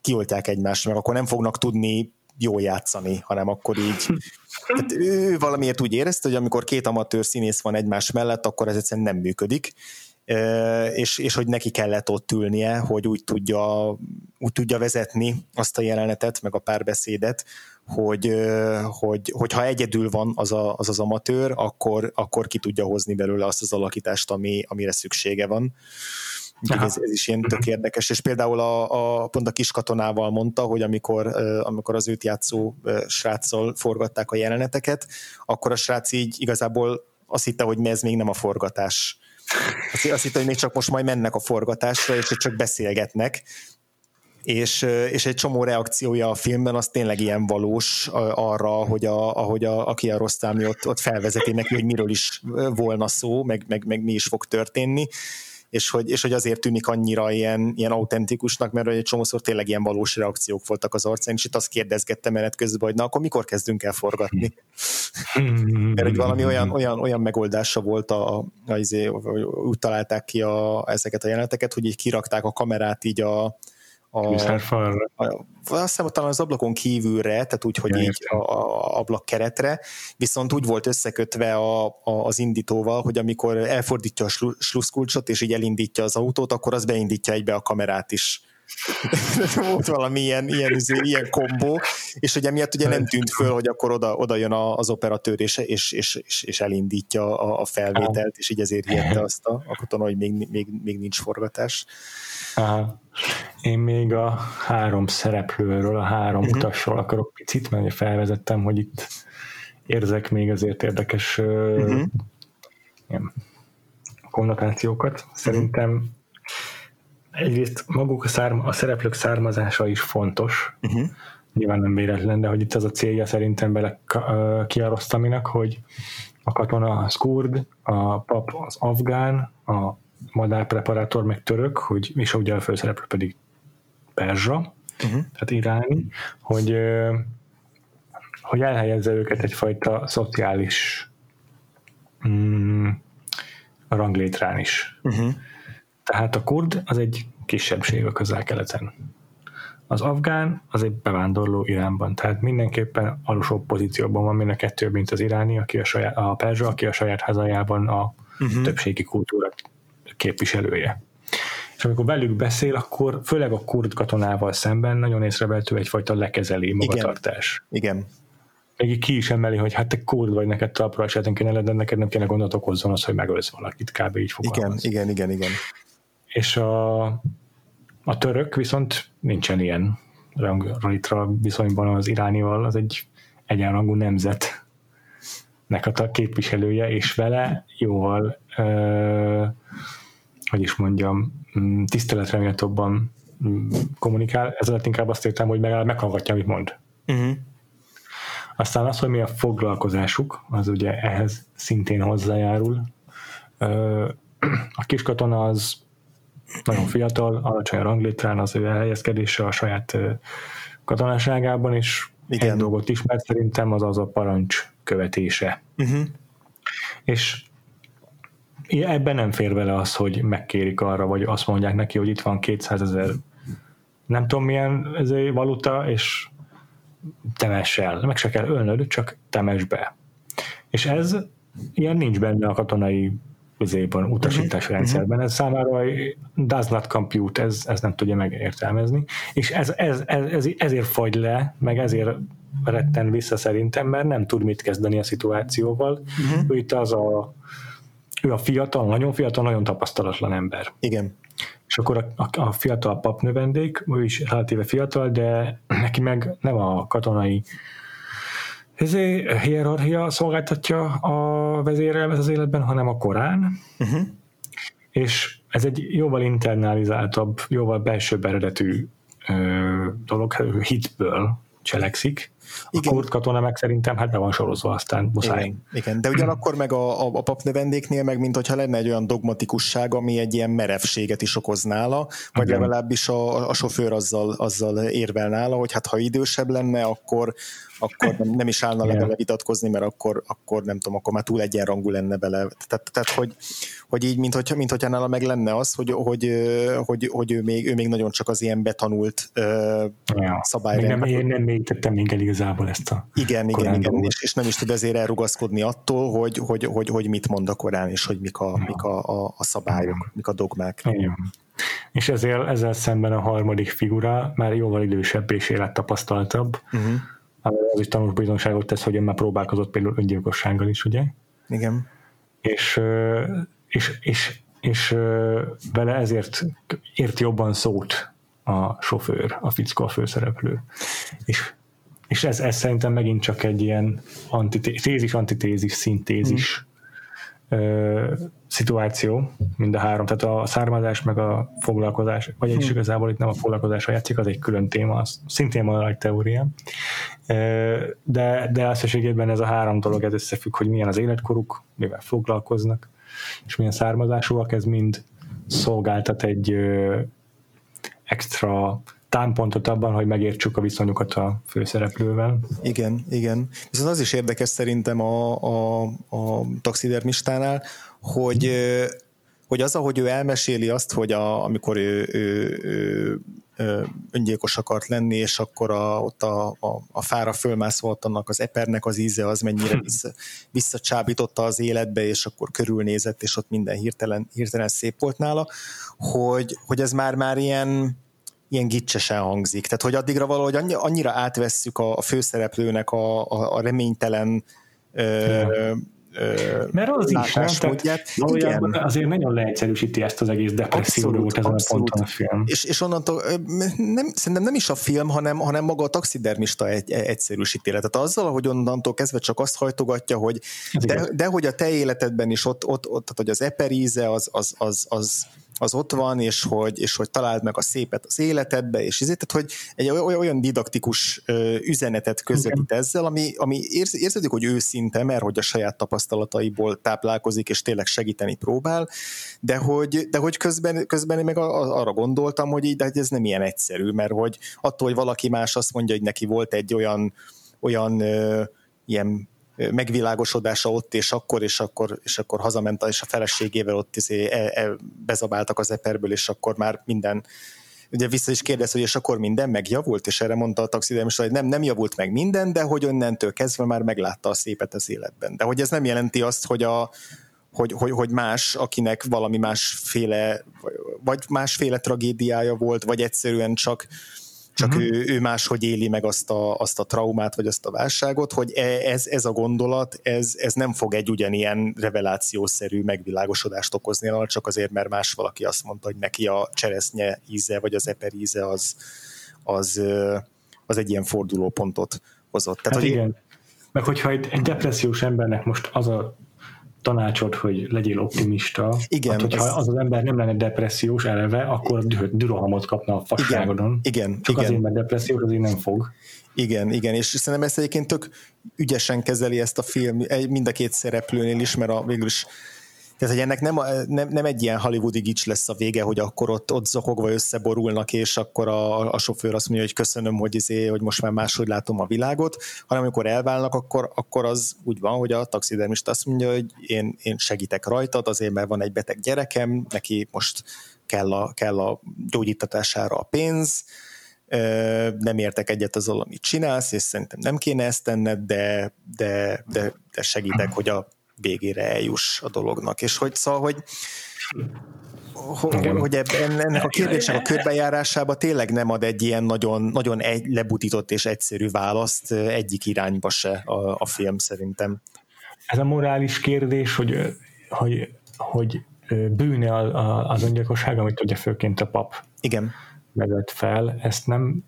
kioltják egymást, meg akkor nem fognak tudni jól játszani, hanem akkor így... Tehát ő valamiért úgy érezte, hogy amikor két amatőr színész van egymás mellett, akkor ez egyszerűen nem működik, és hogy neki kellett ott ülnie, hogy úgy tudja vezetni azt a jelenetet, meg a párbeszédet, hogy ha egyedül van az amatőr, akkor ki tudja hozni belőle azt az alakítást, amire szüksége van. Ez is ilyen tök érdekes, és például pont a kis katonával mondta, hogy amikor az őt játszó sráccal forgatták a jeleneteket, akkor a srác így igazából azt hitte, hogy ez még nem a forgatás. Azt hitte, hogy még csak most majd mennek a forgatásra, és csak beszélgetnek, és egy csomó reakciója a filmben az tényleg ilyen valós arra, hogy ahogy a Kiarostami ott felvezeti neki, hogy miről is volna szó, meg mi is fog történni, és hogy azért tűnik annyira ilyen autentikusnak, mert egy csomószor tényleg ilyen valós reakciók voltak az arcán, és itt azt kérdezgettem menet közben, hogy na, akkor mikor kezdünk el forgatni? Mert hogy valami olyan megoldása volt, úgy találták ki ezeket a jeleneteket, hogy így kirakták a kamerát így azt hiszem, talán az ablakon kívülre, tehát úgy, hogy így a ablak keretre, viszont úgy volt összekötve az indítóval, hogy amikor elfordítja a slusszkulcsot, és így elindítja az autót, akkor az beindítja egybe a kamerát is. Volt valami ilyen kombó, és ugye miatt ugye nem tűnt föl, hogy akkor oda jön az operatőr, és elindítja a felvételt, és így ezért hihette azt a katona, hogy még nincs forgatás. Aha. Én még a három szereplőről, a három utasról akarok picit, mert felvezettem, hogy itt érzek még azért érdekes konnotációkat. Szerintem egyrészt maguk a szereplők származása is fontos, nyilván nem véletlen, de hogy itt az a célja szerintem bele Kiarostaminak, hogy a katona az kurd, a pap az afgán, a madárpreparátor meg török, és ugye a főszereplő pedig perzsa, tehát iráni, hogy elhelyezze őket egyfajta szociális ranglétrán is. Tehát a kurd az egy kisebbség a Közel-Keleten. Az afgán az egy bevándorló Iránban, tehát mindenképpen alsóbb pozícióban van, mind a kettő, mint az iráni, a perzsa, aki a saját hazájában a többségi kultúra képviselője. És amikor velük beszél, akkor főleg a kurd katonával szemben nagyon észrevehető egyfajta lekezeli magatartás. Igen. Még ki is emeli, hogy hát te kurd vagy, neked talpra esetlen kéne, de neked nem kéne gondot okozzon az, hogy megölsz valakit, kb. Így fogalmaz. Igen. És A török viszont nincsen ilyen ranglitra viszonyban az iránival, az egy egyenrangú nemzetnek a képviselője, és vele jóval, hogy is mondjam, tiszteletre méltóbban kommunikál, ezért inkább azt értem, hogy megáll meghallgatja, amit mond. Uh-huh. Aztán az, hogy mi a foglalkozásuk, az ugye ehhez szintén hozzájárul. A kiskatona az nagyon fiatal, alacsony ranglitrán, az ő elhelyezkedése a saját katonaságában, és igen. Egy dolgot ismert szerintem, az a parancs követése. Uh-huh. És ebben nem fér bele az, hogy megkérik arra, vagy azt mondják neki, hogy itt van 200 000 nem tudom milyen ez a valuta, és temess el. Meg se kell ölnöd, csak temess be. És ez ilyen nincs benne a katonai vizében, utasítási rendszerben. Ez számára does not compute, ez nem tudja megértelmezni. És ezért fagy le, meg ezért retten vissza szerintem, mert nem tud mit kezdeni a szituációval. Uh-huh. Ő itt ő a nagyon fiatal, nagyon tapasztalatlan ember. Igen. És akkor a fiatal papnövendék, ő is relatíve fiatal, de neki meg nem a katonai hierarchia szolgáltatja a vezérelmet az életben, hanem a Korán. Uh-huh. És ez egy jóval internalizáltabb, jóval belsőbb eredetű dolog, hitből cselekszik. A kurd katona meg szerintem hát be van sorozva, aztán muszáj. Igen. De ugyanakkor meg a papnövendéknél meg mintha lenne egy olyan dogmatikusság, ami egy ilyen merevséget is okoz nála, vagy legalábbis a sofőr azzal érvel nála, hogy hát ha idősebb lenne, akkor nem is állna vele vitatkozni, mert akkor nem tudom, akkor már túl egyenrangú lenne vele. Tehát hogy így, minthogyha nála meg lenne az, hogy ő még nagyon csak az ilyen betanult szabályrendszer. Én nem mélyítettem még el igazából ezt a Igen. És nem is tud ezért elrugaszkodni attól, hogy mit mond a Korán, és hogy mik a szabályok, mik a dogmák. Igen. És ezzel szemben a harmadik figura már jóval idősebb és élettapasztaltabb, az is tanúbizonyságot tesz, hogy ön már próbálkozott például öngyilkossággal is, ugye? Igen. És vele ezért ért jobban szót a sofőr, a fickó, a főszereplő. És ez szerintem megint csak egy ilyen tézis-antitézis, szintézis szituáció, mind a három. Tehát a származás meg a foglalkozás, vagy is igazából itt nem a foglalkozásra játszik, az egy külön téma, az szintén van egy teóriám. De összességében ez a három dolog, ez összefügg, hogy milyen az életkoruk, mivel foglalkoznak, és milyen származásúak, ez mind szolgáltat egy extra támpontot abban, hogy megértsük a viszonyokat a főszereplővel. Igen. Viszont az is érdekes szerintem a taxidermistánál, hogy az, ahogy ő elmeséli azt, hogy amikor ő öngyilkos akart lenni, és akkor ott a fára fölmászva ott annak az epernek az íze, az mennyire visszacsábította az életbe, és akkor körülnézett, és ott minden hirtelen szép volt nála, hogy ez már ilyen gicsesen hangzik. Tehát, hogy addigra valahogy annyira átvesszük a főszereplőnek a reménytelen mert az is, nem? Azért nagyon leegyszerűsíti ezt az egész depressziót ezen a ponton a film. És onnantól szerintem nem is a film, hanem maga a taxidermista egyszerűsíti. Tehát azzal, hogy onnantól kezdve csak azt hajtogatja, hogy de hogy a te életedben is ott tehát, hogy az eperíze az ott van, és hogy találd meg a szépet az életedbe, és ezért, tehát, hogy egy olyan didaktikus üzenetet közvetít ezzel, ami érződik, hogy őszinte, mert hogy a saját tapasztalataiból táplálkozik, és tényleg segíteni próbál, de hogy közben én meg arra gondoltam, hogy így, de ez nem ilyen egyszerű, mert hogy attól, hogy valaki más azt mondja, hogy neki volt egy olyan ilyen megvilágosodása ott, és akkor hazament, és a feleségével ott bezabáltak az eperből, és akkor már minden, ugye vissza is kérdez, hogy és akkor minden megjavult, és erre mondta a taxidermista, hogy nem javult meg minden, de hogy onnentől kezdve már meglátta a szépet az életben. De hogy ez nem jelenti azt, hogy hogy más, akinek valami másféle, vagy másféle tragédiája volt, vagy egyszerűen csak csak ő máshogy éli meg azt a traumát, vagy azt a válságot, hogy ez a gondolat, ez nem fog egy ugyanilyen revelációszerű megvilágosodást okozni, csak azért, mert más valaki azt mondta, hogy neki a cseresznye íze, vagy az eper íze az egy ilyen fordulópontot hozott. Tehát, hát igen. Meg hogyha egy depressziós embernek most az a tanácsod, hogy legyél optimista. Igen. Hát, ha az ember nem lenne depressziós eleve, akkor dürohamot kapna a fasságodon. Igen. Csak igen. Azért, mert depressziós, azért nem fog. Igen, és szerintem ezt egyébként tök ügyesen kezeli ezt a film, mind a két szereplőnél is, mert végül is tehát, hogy ennek nem egy ilyen hollywoodi gics lesz a vége, hogy akkor ott zokogva összeborulnak, és akkor a sofőr azt mondja, hogy köszönöm, hogy most már máshogy látom a világot, hanem amikor elválnak, akkor az úgy van, hogy a taxidermista azt mondja, hogy én segítek rajtad, azért mert van egy beteg gyerekem, neki most kell a gyógyítatására a pénz, nem értek egyet azzal, amit csinálsz, és szerintem nem kéne ezt tenned, de segítek, hogy a végére eljuss a dolognak, és hogy szóval, hogy ennek a kérdésnek a körbejárásába tényleg nem ad egy ilyen nagyon, nagyon lebutított és egyszerű választ egyik irányba se a film szerintem. Ez a morális kérdés, hogy bűne az öngyilkosság, amit ugye főként a pap igen. vezet fel, ezt nem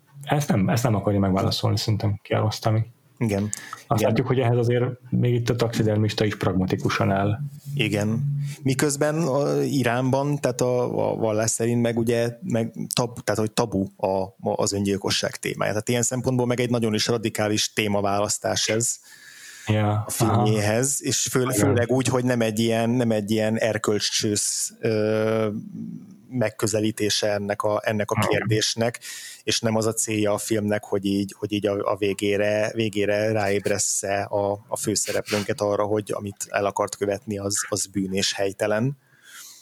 akarja megválaszolni, szerintem kielosztani. Igen. Azt látjuk, hogy ehhez azért még itt a taxidermista is pragmatikusan áll. Igen. Miközben Iránban, tehát a vallás szerint meg ugye tehát hogy tabu az öngyilkosság témája. Tehát ilyen szempontból meg egy nagyon is radikális témaválasztás ez a filmjéhez, és főleg úgy, hogy nem egy ilyen erkölcsős megközelítése ennek a kérdésnek, és nem az a célja a filmnek, hogy így a végére ráébressze a főszereplőnket arra, hogy amit el akart követni, az bűn és helytelen.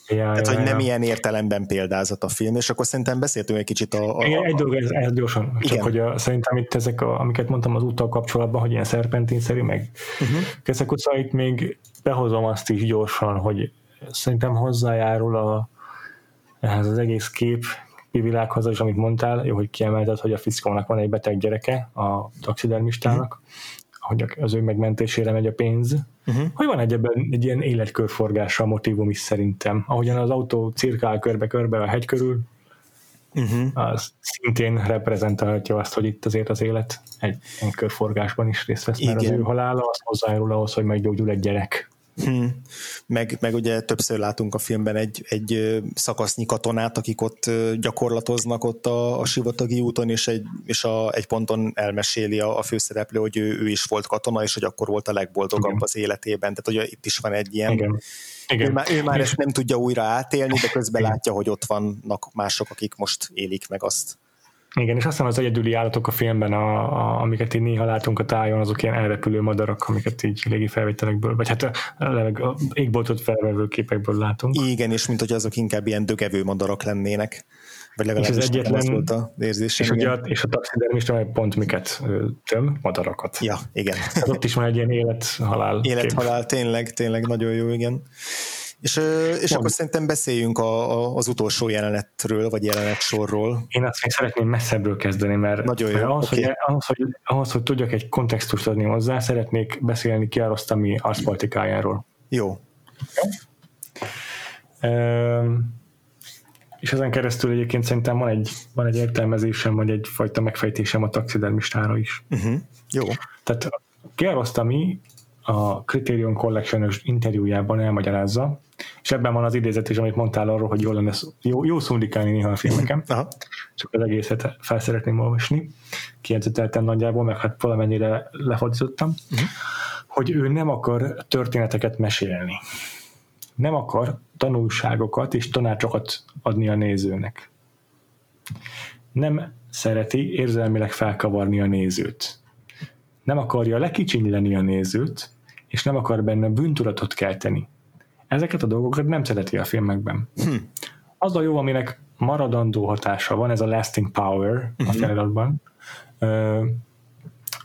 Tehát, nem ilyen értelemben példázat a film, és akkor szerintem beszéltünk egy kicsit Egy dolog, ez gyorsan, csak hogy szerintem itt ezek, amiket mondtam az úttal kapcsolatban, hogy ilyen szerpentinszerű, meg ezek után itt még behozom azt is gyorsan, hogy szerintem hozzájárul ehhez az egész képvilághoz is, amit mondtál, jó, hogy kiemelted, hogy a fickónak van egy beteg gyereke, a taxidermistának, hogy az ő megmentésére megy a pénz, hogy van ebben egy ilyen életkörforgása a motívum is szerintem. Ahogyan az autó cirkál körbe-körbe a hegy körül, az szintén reprezentálhatja azt, hogy itt azért az élet egy körforgásban is részt vesz, mert igen. az ő halála az hozzájárul ahhoz, hogy meggyógyul egy gyerek. Meg ugye többször látunk a filmben egy szakasznyi katonát, akik ott gyakorlatoznak ott a sivatagi úton, és egy ponton elmeséli a főszereplő, hogy ő is volt katona, és hogy akkor volt a legboldogabb igen. az életében. Tehát hogy itt is van egy ilyen igen. Ő már ezt nem tudja újra átélni, de közben igen. látja, hogy ott vannak mások, akik most élik meg azt. Igen, és aztán az egyedüli állatok a filmben, amiket így néha látunk a tájon, azok ilyen elrepülő madarak, amiket így légi felvételekből, vagy hát a égboltot felvevő képekből látunk. Igen, és mint hogy azok inkább ilyen dögevő madarak lennének, vagy legalábbis ez volt az érzésem. És a taxidermista pont miket töm? Madarakat. Ja, igen. Hát ott is van egy ilyen élethalál. Élethalál, tényleg nagyon jó, igen. És akkor szerintem beszéljünk az utolsó jelenetről, vagy jelenetsorról. Én azt még szeretném messzebbről kezdeni, mert ahhoz, hogy tudjak egy kontextust adni hozzá, szeretnék beszélni Kiarostami arszpolitikájáról. Jó. És ezen keresztül egyébként szerintem van egy értelmezésem, vagy egyfajta megfejtésem a taxidermistára is. Jó. Tehát Kiarostami a Criterion Collection-ös interjújában elmagyarázza, és ebben van az idézet is, amit mondtál arról, hogy jó szundikálni néha a filmeken. Aha. Csak az egészet fel szeretném olvasni. Kiegyzeteltem nagyjából, meg hát valamennyire lefordítottam, hogy ő nem akar történeteket mesélni. Nem akar tanulságokat és tanácsokat adni a nézőnek. Nem szereti érzelmileg felkavarni a nézőt. Nem akarja lekicsinyleni a nézőt, és nem akar benne bűntudatot kelteni. Ezeket a dolgokat nem szereti a filmekben. Az a jó, aminek maradandó hatása van, ez a lasting power a feliratban.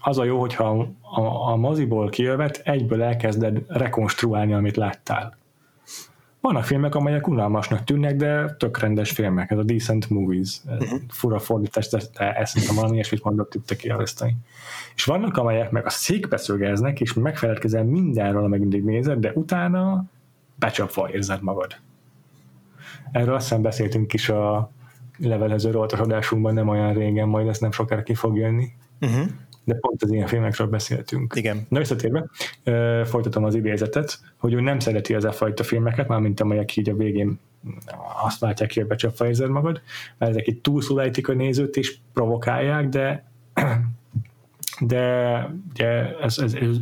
Az a jó, hogyha a moziból kijövet, egyből elkezded rekonstruálni, amit láttál. Vannak filmek, amelyek unalmasnak tűnnek, de tök rendes filmek. Ez a Decent Movies. Fura fordítás, de eszembe valami ilyesmit mondott itt kijeleszteni. És vannak, amelyek meg a székbe szögeznek, és megfeledkezel mindenről, amelyik mindig nézed, de utána becsapva érzed magad. Erről aztán beszéltünk is a levelező roltosodásunkban nem olyan régen, majd ez nem sokára ki fog jönni. Uh-huh. De pont az ilyen filmekről beszéltünk. Igen. Na visszatérve, folytatom az idézetet, hogy ő nem szereti az a fajta filmeket, mármint amelyek így a végén azt látják, hogy becsapva érzed magad, mert ezek így túlszulejtik a nézőt és provokálják, de ez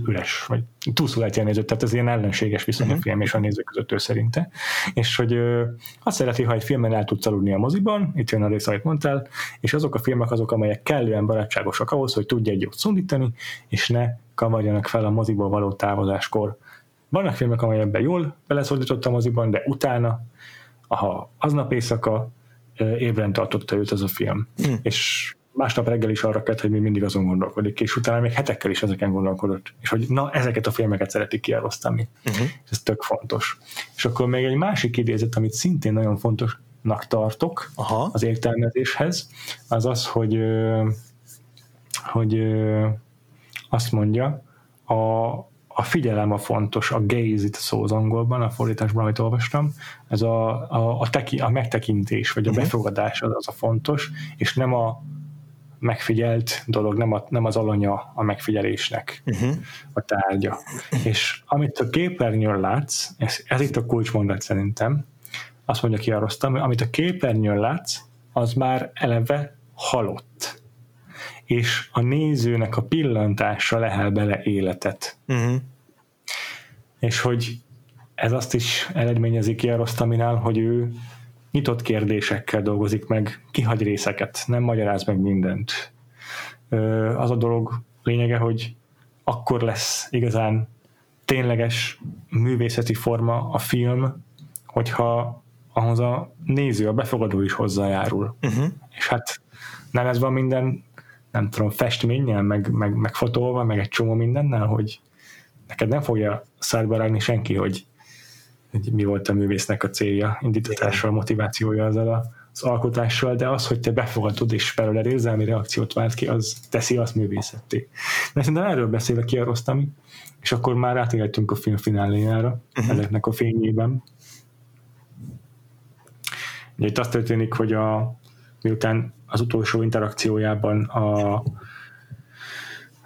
üres, vagy túlszulejti a nézőt, tehát ez ilyen ellenséges viszony a film és a néző között ő szerinte. És hogy azt szereti, ha egy filmen el tudsz aludni a moziban, itt jön a rész, amit mondtál, és azok a filmek azok, amelyek kellően barátságosak ahhoz, hogy tudj egy jót szundítani, és ne kavarjanak fel a moziból való távozáskor. Vannak filmek, amelyekben jól beleszordított a moziban, de utána, ha aznap éjszaka ébren tartotta őt az a film. És másnap reggel is arra kelt, hogy még mindig azon gondolkodik, és utána még hetekkel is ezeken gondolkodott. És hogy na, ezeket a filmeket szeretik kielosztani. Ez tök fontos. És akkor még egy másik idézet, amit szintén nagyon fontosnak tartok az értelmezéshez, az az, hogy azt mondja, a figyelem a fontos, a gaze itt szó az angolban, a fordításban, amit olvastam, ez a megtekintés, vagy a befogadás az a fontos, és nem a megfigyelt dolog, nem az alanya a megfigyelésnek a tárgya. És amit a képernyőn látsz, ez itt a kulcsmondat szerintem, azt mondja ki Kiarostam, amit a képernyőn látsz, az már eleve halott. És a nézőnek a pillantása lehel bele életet. És hogy ez azt is eredményezi Kiarostaminál, hogy ő nyitott kérdésekkel dolgozik meg, kihagy részeket, nem magyaráz meg mindent. Az a dolog lényege, hogy akkor lesz igazán tényleges művészeti forma a film, hogyha ahhoz a néző, a befogadó is hozzájárul. És hát nem ez van minden, nem tudom, festménnyel, meg fotóval, meg egy csomó mindennel, hogy neked nem fogja szádba rágni senki, hogy mi volt a művésznek a célja, indítatással, motivációja az alkotással, de az, hogy te befogadod és belőle érzelmi reakciót vált ki, az teszi azt művészetté. De szerintem erről beszélek Kiarostami, és akkor már átérhetünk a film fináléjára, ezeknek a fényében. Ugye itt az történik, hogy miután az utolsó interakciójában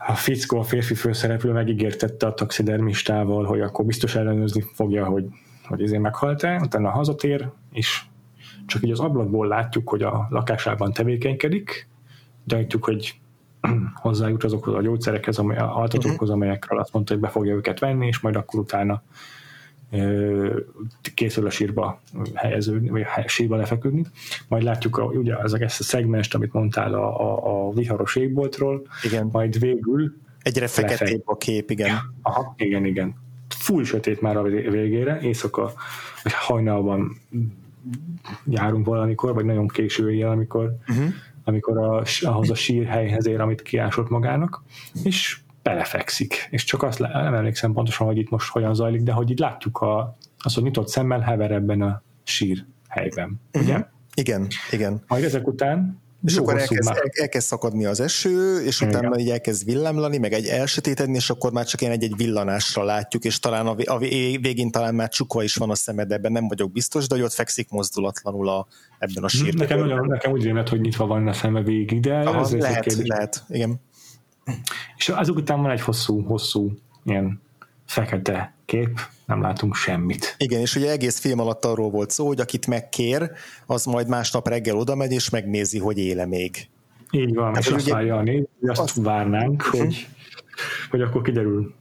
a fickó, a férfi főszereplő megígértette a taxidermistával, hogy akkor biztos ellenőrizni fogja, hogy ezért meghalt-e, utána hazatér, és csak így az ablakból látjuk, hogy a lakásában tevékenykedik, gyanítjuk, hogy hozzájut azokhoz a gyógyszerekhez, altatókhoz, amelyekről azt mondta, hogy be fogja őket venni, és majd akkor utána készül a sírba helyeződni, vagy sírba lefeküdni. Majd látjuk ugye ezt a szegmest, amit mondtál a viharos égboltról, igen. Majd végül egyre feketébb a kép, igen. Aha, igen. Full sötét már a végére, éjszaka, vagy hajnalban járunk valamikor, vagy nagyon késő éjjel, amikor ahhoz a sírhelyhez ér, amit kiásott magának, és belefekszik, és csak azt nem emlékszem pontosan, hogy itt most hogyan zajlik, de hogy így látjuk azt, hogy nyitott szemmel hever ebben a sírhelyben. Ugye? Igen. Majd ezek után és akkor elkezd szakadni az eső, és utána így elkezd villámlani, meg egy elsötétedni, és akkor már csak ilyen egy villanásra látjuk, és talán a végén talán már csukva is van a szemed, ebben nem vagyok biztos, de hogy ott fekszik mozdulatlanul ebben a sírban. Nekem úgy rémlett, hogy nyitva van a szeme végig, de ez lehet, igen. És azok után van egy hosszú ilyen fekete kép, nem látunk semmit. Igen, és ugye egész film alatt arról volt szó, hogy akit megkér, az majd másnap reggel oda megy, és megnézi, hogy éle még. Így van, hát, és azt várja a nézni, azt várnánk, hogy akkor kiderül.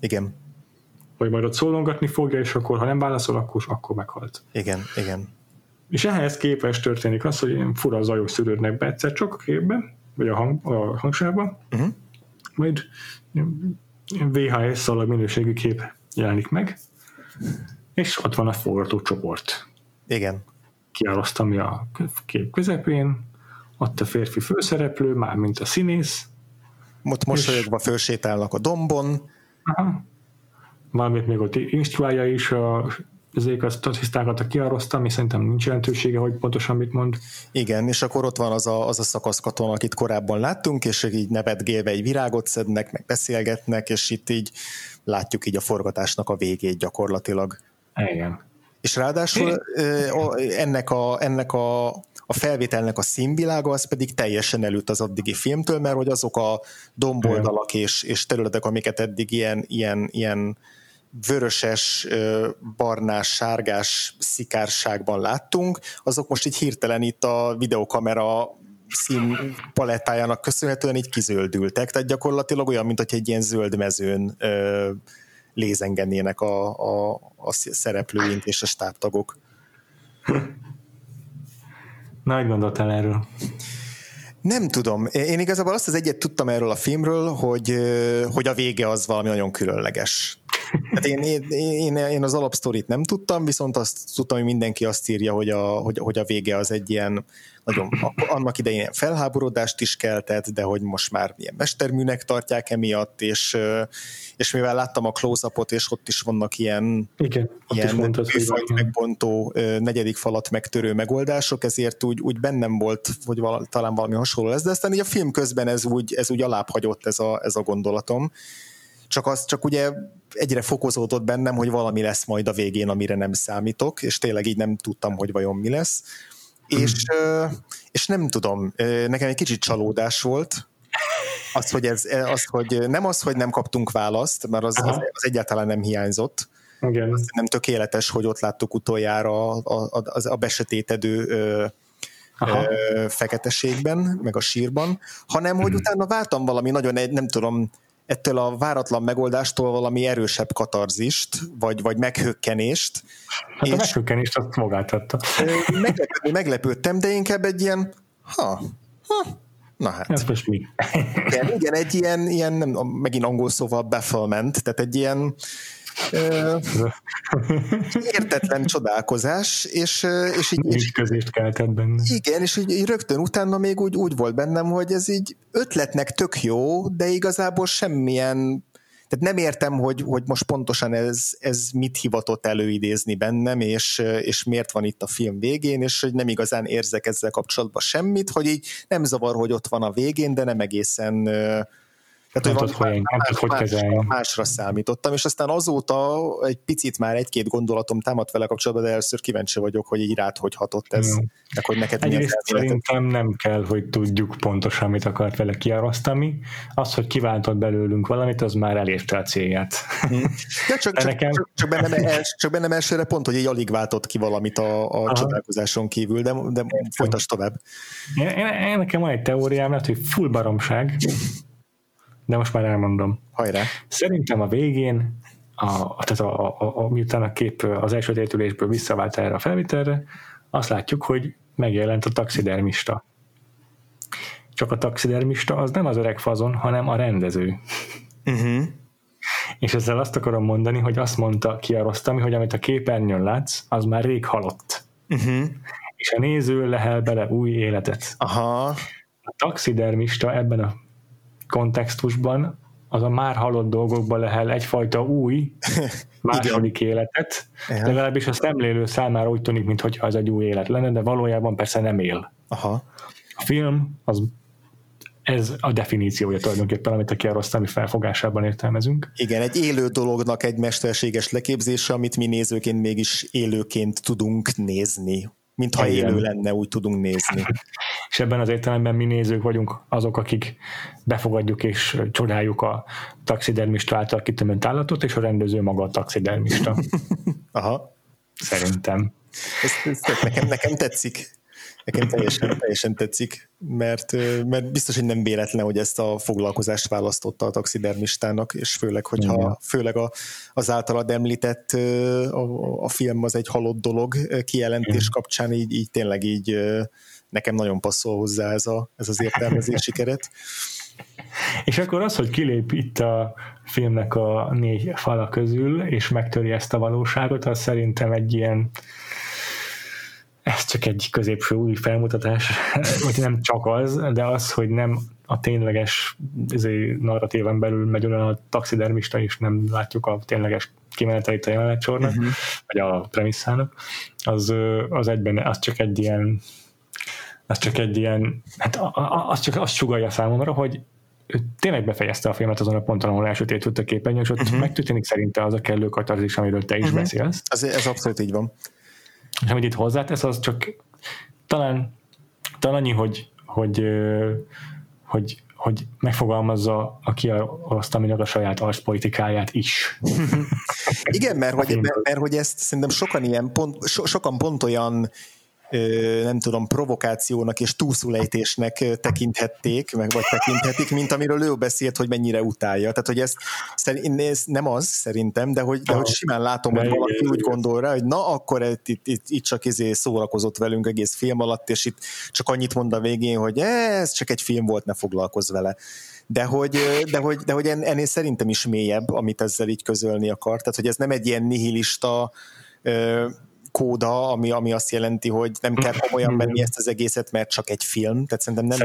Igen. Hogy majd ott szólongatni fogja, és akkor, ha nem válaszol, akkor meghalt. Igen. És ehhez képest történik az, hogy fura zajok szűrődnek be egyszer csak a képben, vagy a hangsávban, majd VHS szalag minőségű kép jelenik meg, és ott van a forgatócsoport. Igen. Kiarostami a kép közepén, ott a férfi főszereplő, mármint a színész. Mosolyogva fölsétálnak a dombon. Valamit még ott instruálja is a ezeket a statisztikákat kiároztam, és szerintem nincs jelentősége, hogy pontosan mit mond. Igen, és akkor ott van az a szakaszkaton, akit korábban láttunk, és így nevetgélve egy virágot szednek, meg beszélgetnek, és itt így látjuk így a forgatásnak a végét gyakorlatilag. Igen. És ráadásul ennek a felvételnek a színvilága az pedig teljesen elült az addigi filmtől, mert hogy azok a domboldalak és területek, amiket eddig ilyen vöröses, barnás, sárgás szikárságban láttunk, azok most így hirtelen itt a videokamera szín palettájának köszönhetően így kizöldültek, tehát gyakorlatilag olyan, mint hogy egy ilyen zöld mezőn lézengenének a szereplőink és a stábtagok. Na, hogy gondoltál erről? Nem tudom. Én igazából azt az egyet tudtam erről a filmről, hogy a vége az valami nagyon különleges. Hát én az alapsztorit nem tudtam, viszont azt tudtam, hogy mindenki azt írja, hogy a vége az egy ilyen nagyon, annak idején felháborodást is keltett, de hogy most már ilyen mesterműnek tartják emiatt, és mivel láttam a close-upot, és ott is vannak ilyen műfajt megbontó, negyedik falat megtörő megoldások, ezért úgy bennem volt, hogy talán valami hasonló lesz, de aztán így a film közben ez úgy alább hagyott ez a gondolatom. Csak ugye egyre fokozódott bennem, hogy valami lesz majd a végén, amire nem számítok, és tényleg így nem tudtam, hogy vajon mi lesz. És nem tudom, nekem egy kicsit csalódás volt hogy nem kaptunk választ, mert az egyáltalán nem hiányzott. Igen. Nem tökéletes, hogy ott láttuk utoljára a besötétedő feketeségben, meg a sírban, hanem hogy utána vártam valami nagyon, nem tudom, ettől a váratlan megoldástól valami erősebb katarzist, vagy meghökkenést. Hát a meghökkenést azt magát adta. Meglepődtem, de inkább egy ilyen na hát. Ez most mi? Igen, egy ilyen nem, megint angol szóval bafflement, tehát egy ilyen értetlen csodálkozás, és így... Ütközést keltett benne. Igen, és így rögtön utána még úgy volt bennem, hogy ez így ötletnek tök jó, de igazából semmilyen... Tehát nem értem, hogy most pontosan ez mit hivatott előidézni bennem, és miért van itt a film végén, és hogy nem igazán érzek ezzel kapcsolatban semmit, hogy így nem zavar, hogy ott van a végén, de nem egészen... Tehát, másra számítottam, és aztán azóta egy picit már egy-két gondolatom támadt vele kapcsolatban, de először kíváncsi vagyok, hogy így rád hogy hatott ez. Meg, hogy neked egyrészt szerintem nem kell, hogy tudjuk pontosan, mit akart vele kiárasztani. Az, hogy kiváltott belőlünk valamit, az már elérte a célját. Ja, csak bennem elsőre pont, hogy így alig váltott ki valamit a csodálkozáson kívül, de folytasd tovább. Én nekem van egy teóriám, lehet, hogy full baromság, de most már elmondom. Hajrá. Szerintem a végén, miután a kép az első tétülésből visszavált erre a felvételre, azt látjuk, hogy megjelent a taxidermista. Csak a taxidermista az nem az öreg fazon, hanem a rendező. És ezzel azt akarom mondani, hogy azt mondta Kiarostami, hogy amit a képernyőn látsz, az már rég halott. És a néző lehel bele új életet. Aha. A taxidermista ebben a kontextusban az a már halott dolgokban lehel egyfajta új második életet, legalábbis a szemlélő számára úgy tűnik, mintha az egy új élet lenne, de valójában persze nem él. Aha. A film, ez a definíciója tulajdonképpen, amit a Kiarostami felfogásában értelmezünk. Igen, egy élő dolognak egy mesterséges leképzése, amit mi nézőként mégis élőként tudunk nézni. Mintha élő lenne, úgy tudunk nézni. És ebben az értelemben mi nézők vagyunk azok, akik befogadjuk és csodáljuk a taxidermista által kitömött állatot, és a rendező maga a taxidermista. Aha. Szerintem. Ez nekem tetszik. Nekem teljesen tetszik, mert biztos, hogy nem véletlen, hogy ezt a foglalkozást választotta a taxidermistának, és főleg az általad említett a film az egy halott dolog kijelentés kapcsán, így tényleg így nekem nagyon passzol hozzá ez az értelmezési keret. És akkor az, hogy kilép itt a filmnek a négy fala közül, és megtöri ezt a valóságot, az szerintem egy ilyen... Ez csak egy középső új felmutatás, vagy nem csak az, de az, hogy nem a tényleges narratíven belül megy olyan a taxidermista, és nem látjuk a tényleges kimenetelét a jelenetsornak, vagy a premisszának, az egyben, az csak egy ilyen, hát az sugallja számomra, hogy ő tényleg befejezte a filmet azon a ponton, ahol elsötét volt a képernyőn, és ott megtörténik szerinte az a kellő katarzis, amiről te is beszélsz. Ez abszolút így van. És amit itt hozzátesz, az csak talán annyi, hogy megfogalmazza aki azt, aminek a saját arszpolitikáját is. Igen, mert hogy ezt szerintem sokan ilyen sokan pont olyan nem tudom, provokációnak és túlszulejtésnek tekinthették, meg vagy tekinthetik, mint amiről ő beszélt, hogy mennyire utálja. Tehát, hogy ez nem az, szerintem, de hogy simán látom, hogy valaki úgy gondol rá, hogy na, akkor itt csak szórakozott velünk egész film alatt, és itt csak annyit mond a végén, hogy ez csak egy film volt, ne foglalkozz vele. De hogy ennél szerintem is mélyebb, amit ezzel így közölni akar. Tehát, hogy ez nem egy ilyen nihilista kóda, ami azt jelenti, hogy nem kell komolyan menni ezt az egészet, mert csak egy film, tehát szerintem nem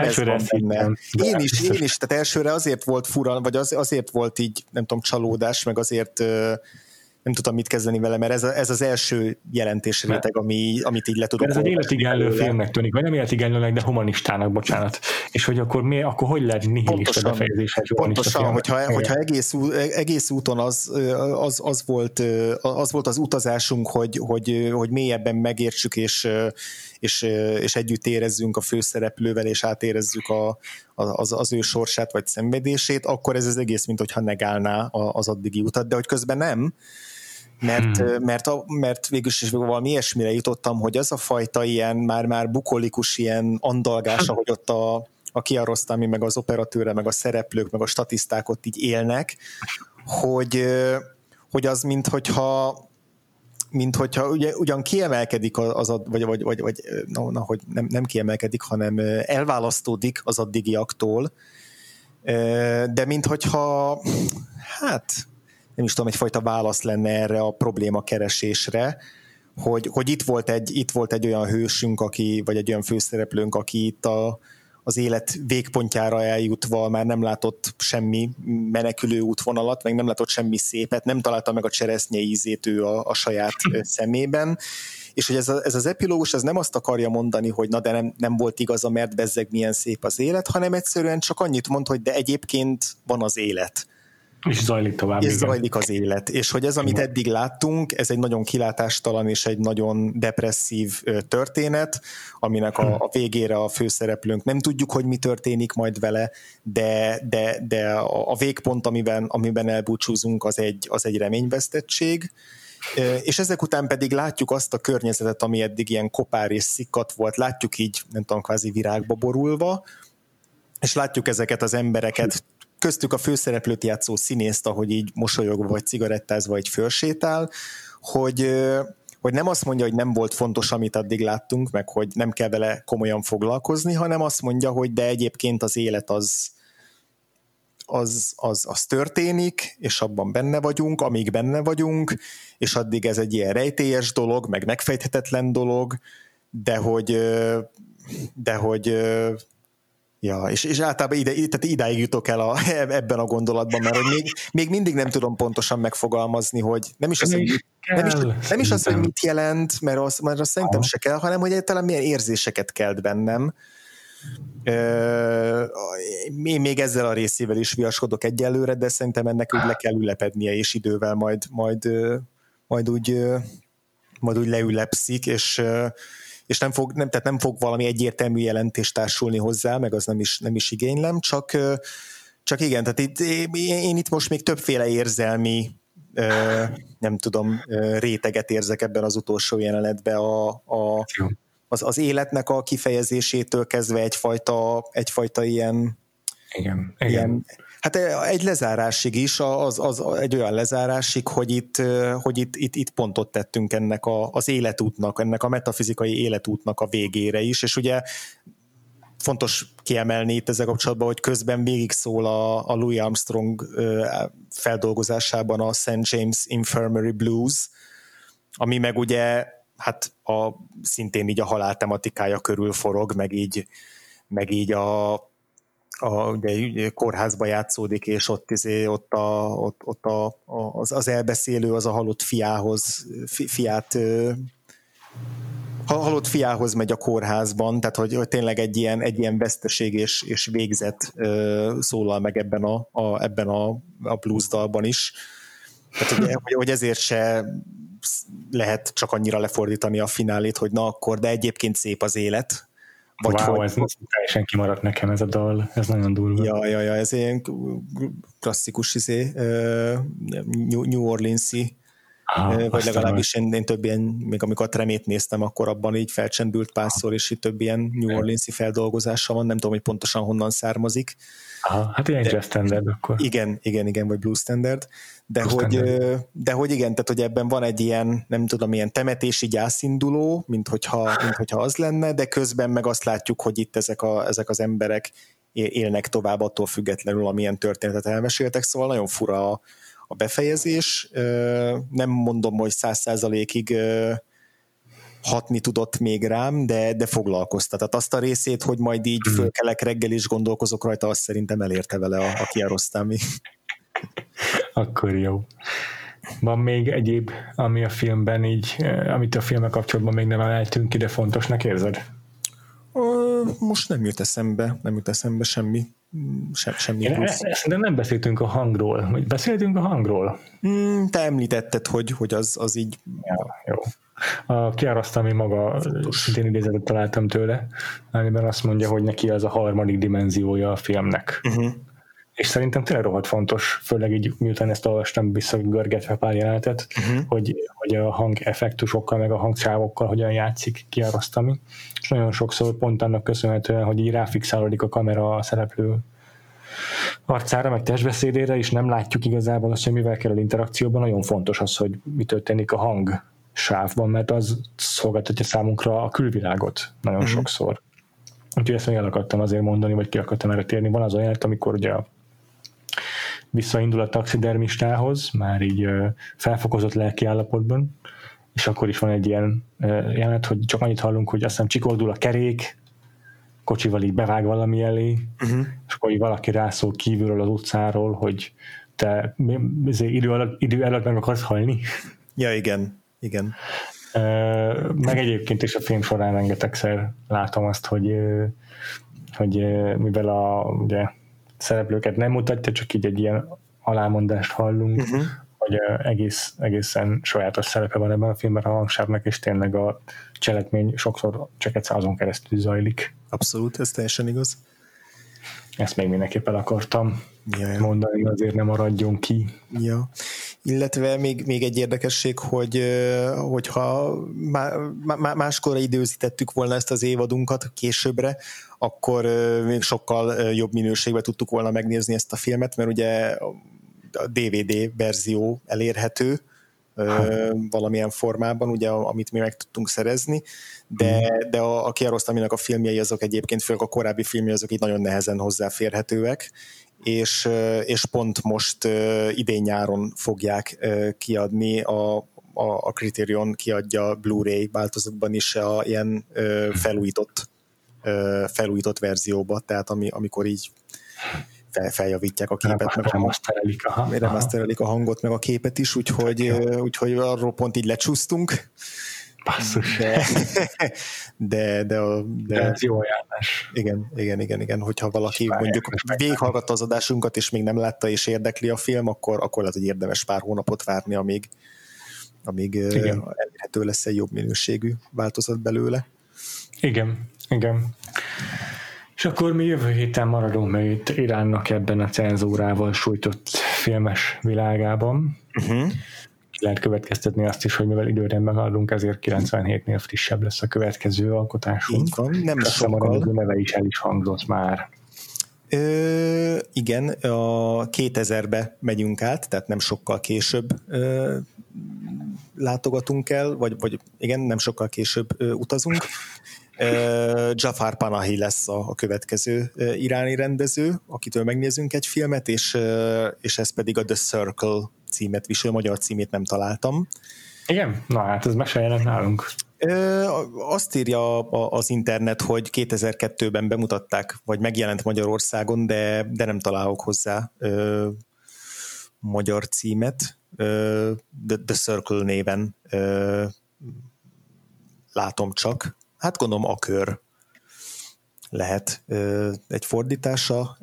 ez van benne. Én is, tehát elsőre azért volt fura, vagy azért volt így, nem tudom, csalódás, meg azért nem tudtam mit kezdeni vele, mert ez az első jelentésréteg, amit így le tudok. Ez egy életigenlő filmnek tűnik, vagy nem életigenlőnek, de humanistának, bocsánat. És hogy akkor hogy lehet nihilista befejezéshez humanista filmnek? Pontosan, hogyha egész úton az volt az utazásunk, hogy mélyebben megértsük, és együtt érezzünk a főszereplővel, és átérezzük az ő sorsát, vagy szenvedését, akkor ez az egész, mint hogyha negálná az addigi utat, de hogy közben nem, mert végülis valami ilyesmire jutottam, hogy az a fajta ilyen már bukolikus ilyen andalgás, ahogy ott a Kiarostami, meg az operatőre, meg a szereplők, meg a statiszták ott így élnek, hogy az minthogyha ugyan kiemelkedik az vagy hogy nem kiemelkedik, hanem elválasztódik az addigiaktól, de minthogyha nem is tudom, egyfajta válasz lenne erre a probléma keresésre, hogy itt volt egy olyan hősünk, vagy egy olyan főszereplőnk, aki itt az élet végpontjára eljutva már nem látott semmi menekülő útvonalat, meg nem látott semmi szépet, nem találta meg a cseresznye ízét ő a saját szemében, és hogy ez az epilógus, ez nem azt akarja mondani, hogy na de nem volt igaza, mert bezzeg milyen szép az élet, hanem egyszerűen csak annyit mond, hogy de egyébként van az élet. És zajlik tovább. És zajlik az élet. És hogy ez, amit eddig láttunk, ez egy nagyon kilátástalan és egy nagyon depresszív történet, aminek a végére a főszereplőnk nem tudjuk, hogy mi történik majd vele, de a végpont, amiben elbúcsúzunk, az egy reményvesztettség. És ezek után pedig látjuk azt a környezetet, ami eddig ilyen kopár és szikkat volt, látjuk így, nem tudom, kvázi virágba borulva, és látjuk ezeket az embereket, köztük a főszereplőt játszó színészt, ahogy így mosolyogva, vagy cigarettázva, vagy fölsétál, hogy nem azt mondja, hogy nem volt fontos, amit addig láttunk, meg hogy nem kell vele komolyan foglalkozni, hanem azt mondja, hogy de egyébként az élet az történik, és abban benne vagyunk, amíg benne vagyunk, és addig ez egy ilyen rejtélyes dolog, meg megfejthetetlen dolog, de hogy ja, és általában idáig jutok el ebben a gondolatban, mert hogy még mindig nem tudom pontosan megfogalmazni, hogy nem is az, hogy mit jelent, mert azt szerintem se kell, hanem hogy egyáltalán milyen érzéseket kelt bennem. Én még ezzel a részével is viaskodok egyelőre, de szerintem ennek úgy le kell ülepednie, és idővel majd úgy leülepszik, és nem fog valami egyértelmű jelentést társulni hozzá, meg az nem is igénylem, csak igen, tehát én itt most még többféle érzelmi, nem tudom, réteget érzek ebben az utolsó jelenetben, az életnek a kifejezésétől kezdve egyfajta ilyen... Igen. Ilyen, hát egy lezárásig is, egy olyan lezárásig, hogy itt pontot tettünk ennek az életútnak, ennek a metafizikai életútnak a végére is, és ugye fontos kiemelni itt ezzel kapcsolatban, hogy közben végig szól a Louis Armstrong feldolgozásában a St. James Infirmary Blues, ami meg ugye hát szintén így a halál tematikája körül forog, meg így a ugye kórházba játszódik, és ott az elbeszélő az a halott fiához megy a kórházban, tehát hogy tényleg egy ilyen veszteség és végzet szólal meg ebben a blues dalban is. Tehát hogy ezért se lehet csak annyira lefordítani a finálét, hogy na akkor, de egyébként szép az élet. Vagy wow, hogy... ez teljesen kimaradt nekem ez a dal, ez nagyon durva. Ja, ez ilyen klasszikus New Orleans-i, vagy legalábbis én több ilyen, még amikor a Tremét néztem, akkor abban így felcsendült párszor, és itt több ilyen New Orleans-i feldolgozása van, nem tudom, hogy pontosan honnan származik. Aha, hát ilyen jazz standard akkor. Igen, vagy blues standard. De hogy igen, tehát hogy ebben van egy ilyen, nem tudom, ilyen temetési gyászinduló, mint hogyha az lenne, de közben meg azt látjuk, hogy itt ezek az emberek élnek tovább attól függetlenül, amilyen történetet elmeséltek, szóval nagyon fura a befejezés. Nem mondom, hogy 100%-ig hatni tudott még rám, de foglalkoztat. Tehát azt a részét, hogy majd így fölkelek reggel is gondolkozok rajta, azt szerintem elérte vele a Kiarostami. Akkor jó. Van még egyéb, ami a filmben így, amit a filmmel kapcsolatban még nem emeltünk ki, de fontosnak érzed? Most nem jut eszembe semmi. Semmi de nem beszéltünk a hangról. Vagy beszéltünk a hangról? Te említetted, hogy az így... Ja, jó. A Kiarostami maga, szintén idézetet találtam tőle, amiben azt mondja, hogy neki az a harmadik dimenziója a filmnek. És szerintem tényleg rohadt fontos, főleg így miután ezt olvastam visszagörgetve pár jelenetet, hogy a hangeffektusokkal, meg a hangcsávokkal hogyan játszik Kiarostami. És nagyon sokszor pont annak köszönhetően, hogy így ráfixálódik a kamera a szereplő arcára, meg testbeszédére, és nem látjuk igazából azt, hogy mivel kerül interakcióban. Nagyon fontos az, hogy mi történik a hangsávban, mert az szolgáltatja számunkra a külvilágot nagyon sokszor. Úgyhogy ezt még el akartam azért mondani, vagy ki akartam erre térni. Van az olyan, amikor ugye visszaindul a taxidermistához, már így felfokozott lelki állapotban, és akkor is van egy ilyen jelenet, hogy csak annyit hallunk, hogy aztán csikordul a kerék, kocsival így bevág valami elé, és akkor valaki rászól kívülről az utcáról, hogy te idő előtt meg akarsz halni. Ja, igen. Meg egyébként is a film során rengetegszer látom azt, hogy mivel ugye, szereplőket nem mutatja, csak így egy ilyen alámondást hallunk, hogy egészen sajátos szerepe van ebben a filmben a hangsávnak, és tényleg a cselekmény sokszor csak egy százon keresztül zajlik. Abszolút, ez teljesen igaz. Ezt még mindenképp el akartam mondani, azért nem maradjon ki. Ja. Illetve még egy érdekesség, hogyha máskor időzítettük volna ezt az évadunkat későbbre, akkor még sokkal jobb minőségben tudtuk volna megnézni ezt a filmet, mert ugye a DVD verzió elérhető valamilyen formában, ugye, amit mi meg tudtunk szerezni, de a Kiarostaminak a filmjei azok egyébként, főleg a korábbi filmjei azok így nagyon nehezen hozzáférhetőek, és pont most idén nyáron fogják kiadni, a Criterion kiadja Blu-ray változatban is a ilyen felújított verzióba, tehát amikor így feljavítják a képet, meg remaszterelik a hangot, meg a képet is, úgyhogy arról pont így lecsúsztunk. Basszus. De ez jó ajánlás. Igen. Hogyha valaki mondjuk végighallgatta az adásunkat, és még nem látta, és érdekli a film, akkor az egy érdemes pár hónapot várni, amíg elérhető lesz egy jobb minőségű változat belőle. Igen. És akkor mi jövő héten maradunk meg itt Iránnak ebben a cenzúrával sújtott filmes világában. Lehet következtetni azt is, hogy mivel időre megadunk, ezért 97-nél frissebb lesz a következő alkotásunk. Így van, nem sokkal. A neve is el is hangzott már. Igen, a 2000-be megyünk át, tehát nem sokkal később látogatunk el, vagy igen, nem sokkal később utazunk. Jafar Panahi lesz a következő iráni rendező, akitől megnézünk egy filmet, és ez pedig a The Circle címet visel, magyar címét nem találtam. Igen? Na hát ez meg se jelent nálunk. Azt írja az internet, hogy 2002-ben bemutatták, vagy megjelent Magyarországon, de nem találok hozzá magyar címet. The Circle néven látom csak. Hát gondolom a kör lehet egy fordítása,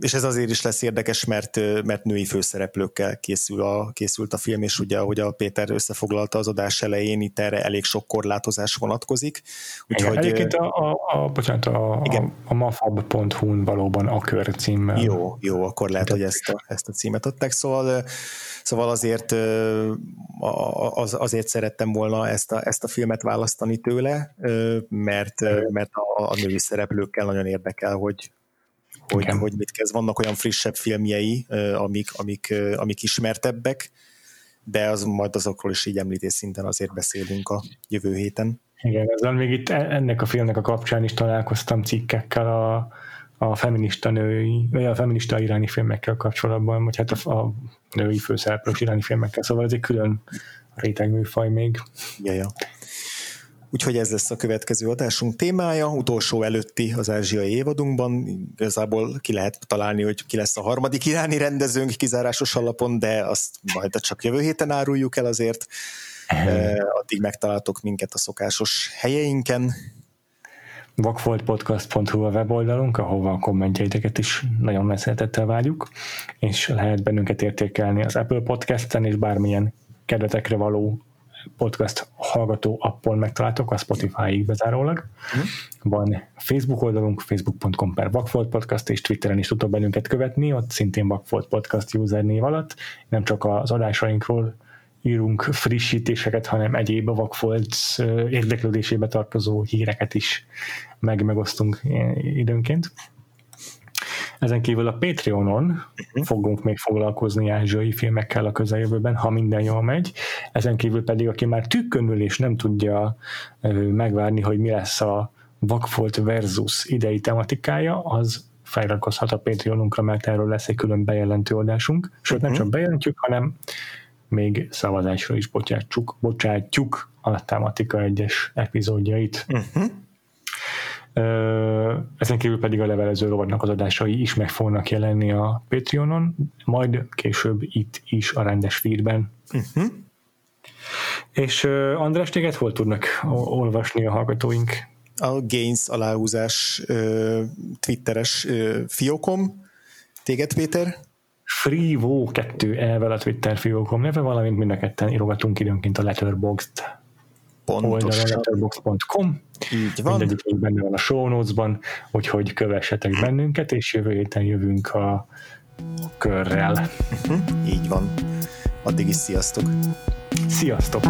és ez azért is lesz érdekes, mert női főszereplőkkel készült a film, és ugye, ahogy a Péter összefoglalta az adás elején, itt erre elég sok korlátozás vonatkozik. Úgyhogy, igen, egyébként a mafab.hu-n valóban a kör címmel. Jó, akkor lehet, hogy ezt a címet adták, szóval azért szerettem volna ezt a filmet választani tőle, mert a női szereplőkkel nagyon érdekel, hogy mit kezd. Vannak olyan frissebb filmjei, amik ismertebbek, de majd azokról is így említés szinten azért beszélünk a jövő héten. Igen, ezzel még itt ennek a filmnek a kapcsán is találkoztam cikkekkel a feminista női, vagy a feminista iráni filmekkel kapcsolatban, vagy hát a női főszereplős iráni filmekkel, szóval ez egy külön rétegműfaj még. Jaja. Úgyhogy ez lesz a következő adásunk témája, utolsó előtti az ázsiai évadunkban, igazából ki lehet találni, hogy ki lesz a harmadik iráni rendezőnk kizárásos alapon, de azt majd csak jövő héten áruljuk el azért. Addig megtaláltok minket a szokásos helyeinken. Vakfoltpodcast.hu a weboldalunk, ahova a kommentjeiteket is nagyon megszeretettel várjuk, és lehet bennünket értékelni az Apple Podcast-en, és bármilyen kedvetekre való podcast hallgató appon megtaláltok, a Spotify-ig bezárólag. Van Facebook oldalunk, facebook.com/vakfoltpodcast, és Twitteren is tudtok bennünket követni, ott szintén Vakfolt Podcast usernév alatt. Nem csak az adásainkról írunk frissítéseket, hanem egyéb a Vakfolt érdeklődésébe tartozó híreket is megosztunk időnként. Ezen kívül a Patreonon fogunk még foglalkozni ázsiai filmekkel a közeljövőben, ha minden jól megy. Ezen kívül pedig, aki már tükkönül és nem tudja megvárni, hogy mi lesz a Vakfolt versus idei tematikája, az feliratkozhat a Patreonunkra, mert erről lesz egy külön bejelentő adásunk. Sőt, nem csak bejelentjük, hanem még szavazásra is bocsátjuk a tematika egyes epizódjait. Ezen kívül pedig a levelező rovatnak az adásai is meg fognak jelenni a Patreonon, majd később itt is a rendes feedben. És András, téged hol tudnak olvasni a hallgatóink? A Gains aláhúzás twitteres fiókom. Téged, Péter? Freevo2-vel a Twitter fiókom neve, valamint mind a ketten írogatunk időnként a Letterboxd oldalon, letterboxd.com. Így van. Mindegyik benne van a show notes-ban, úgyhogy kövessetek bennünket, és jövő héten jövünk a körrel. Így van. Addig is sziasztok! Sziasztok!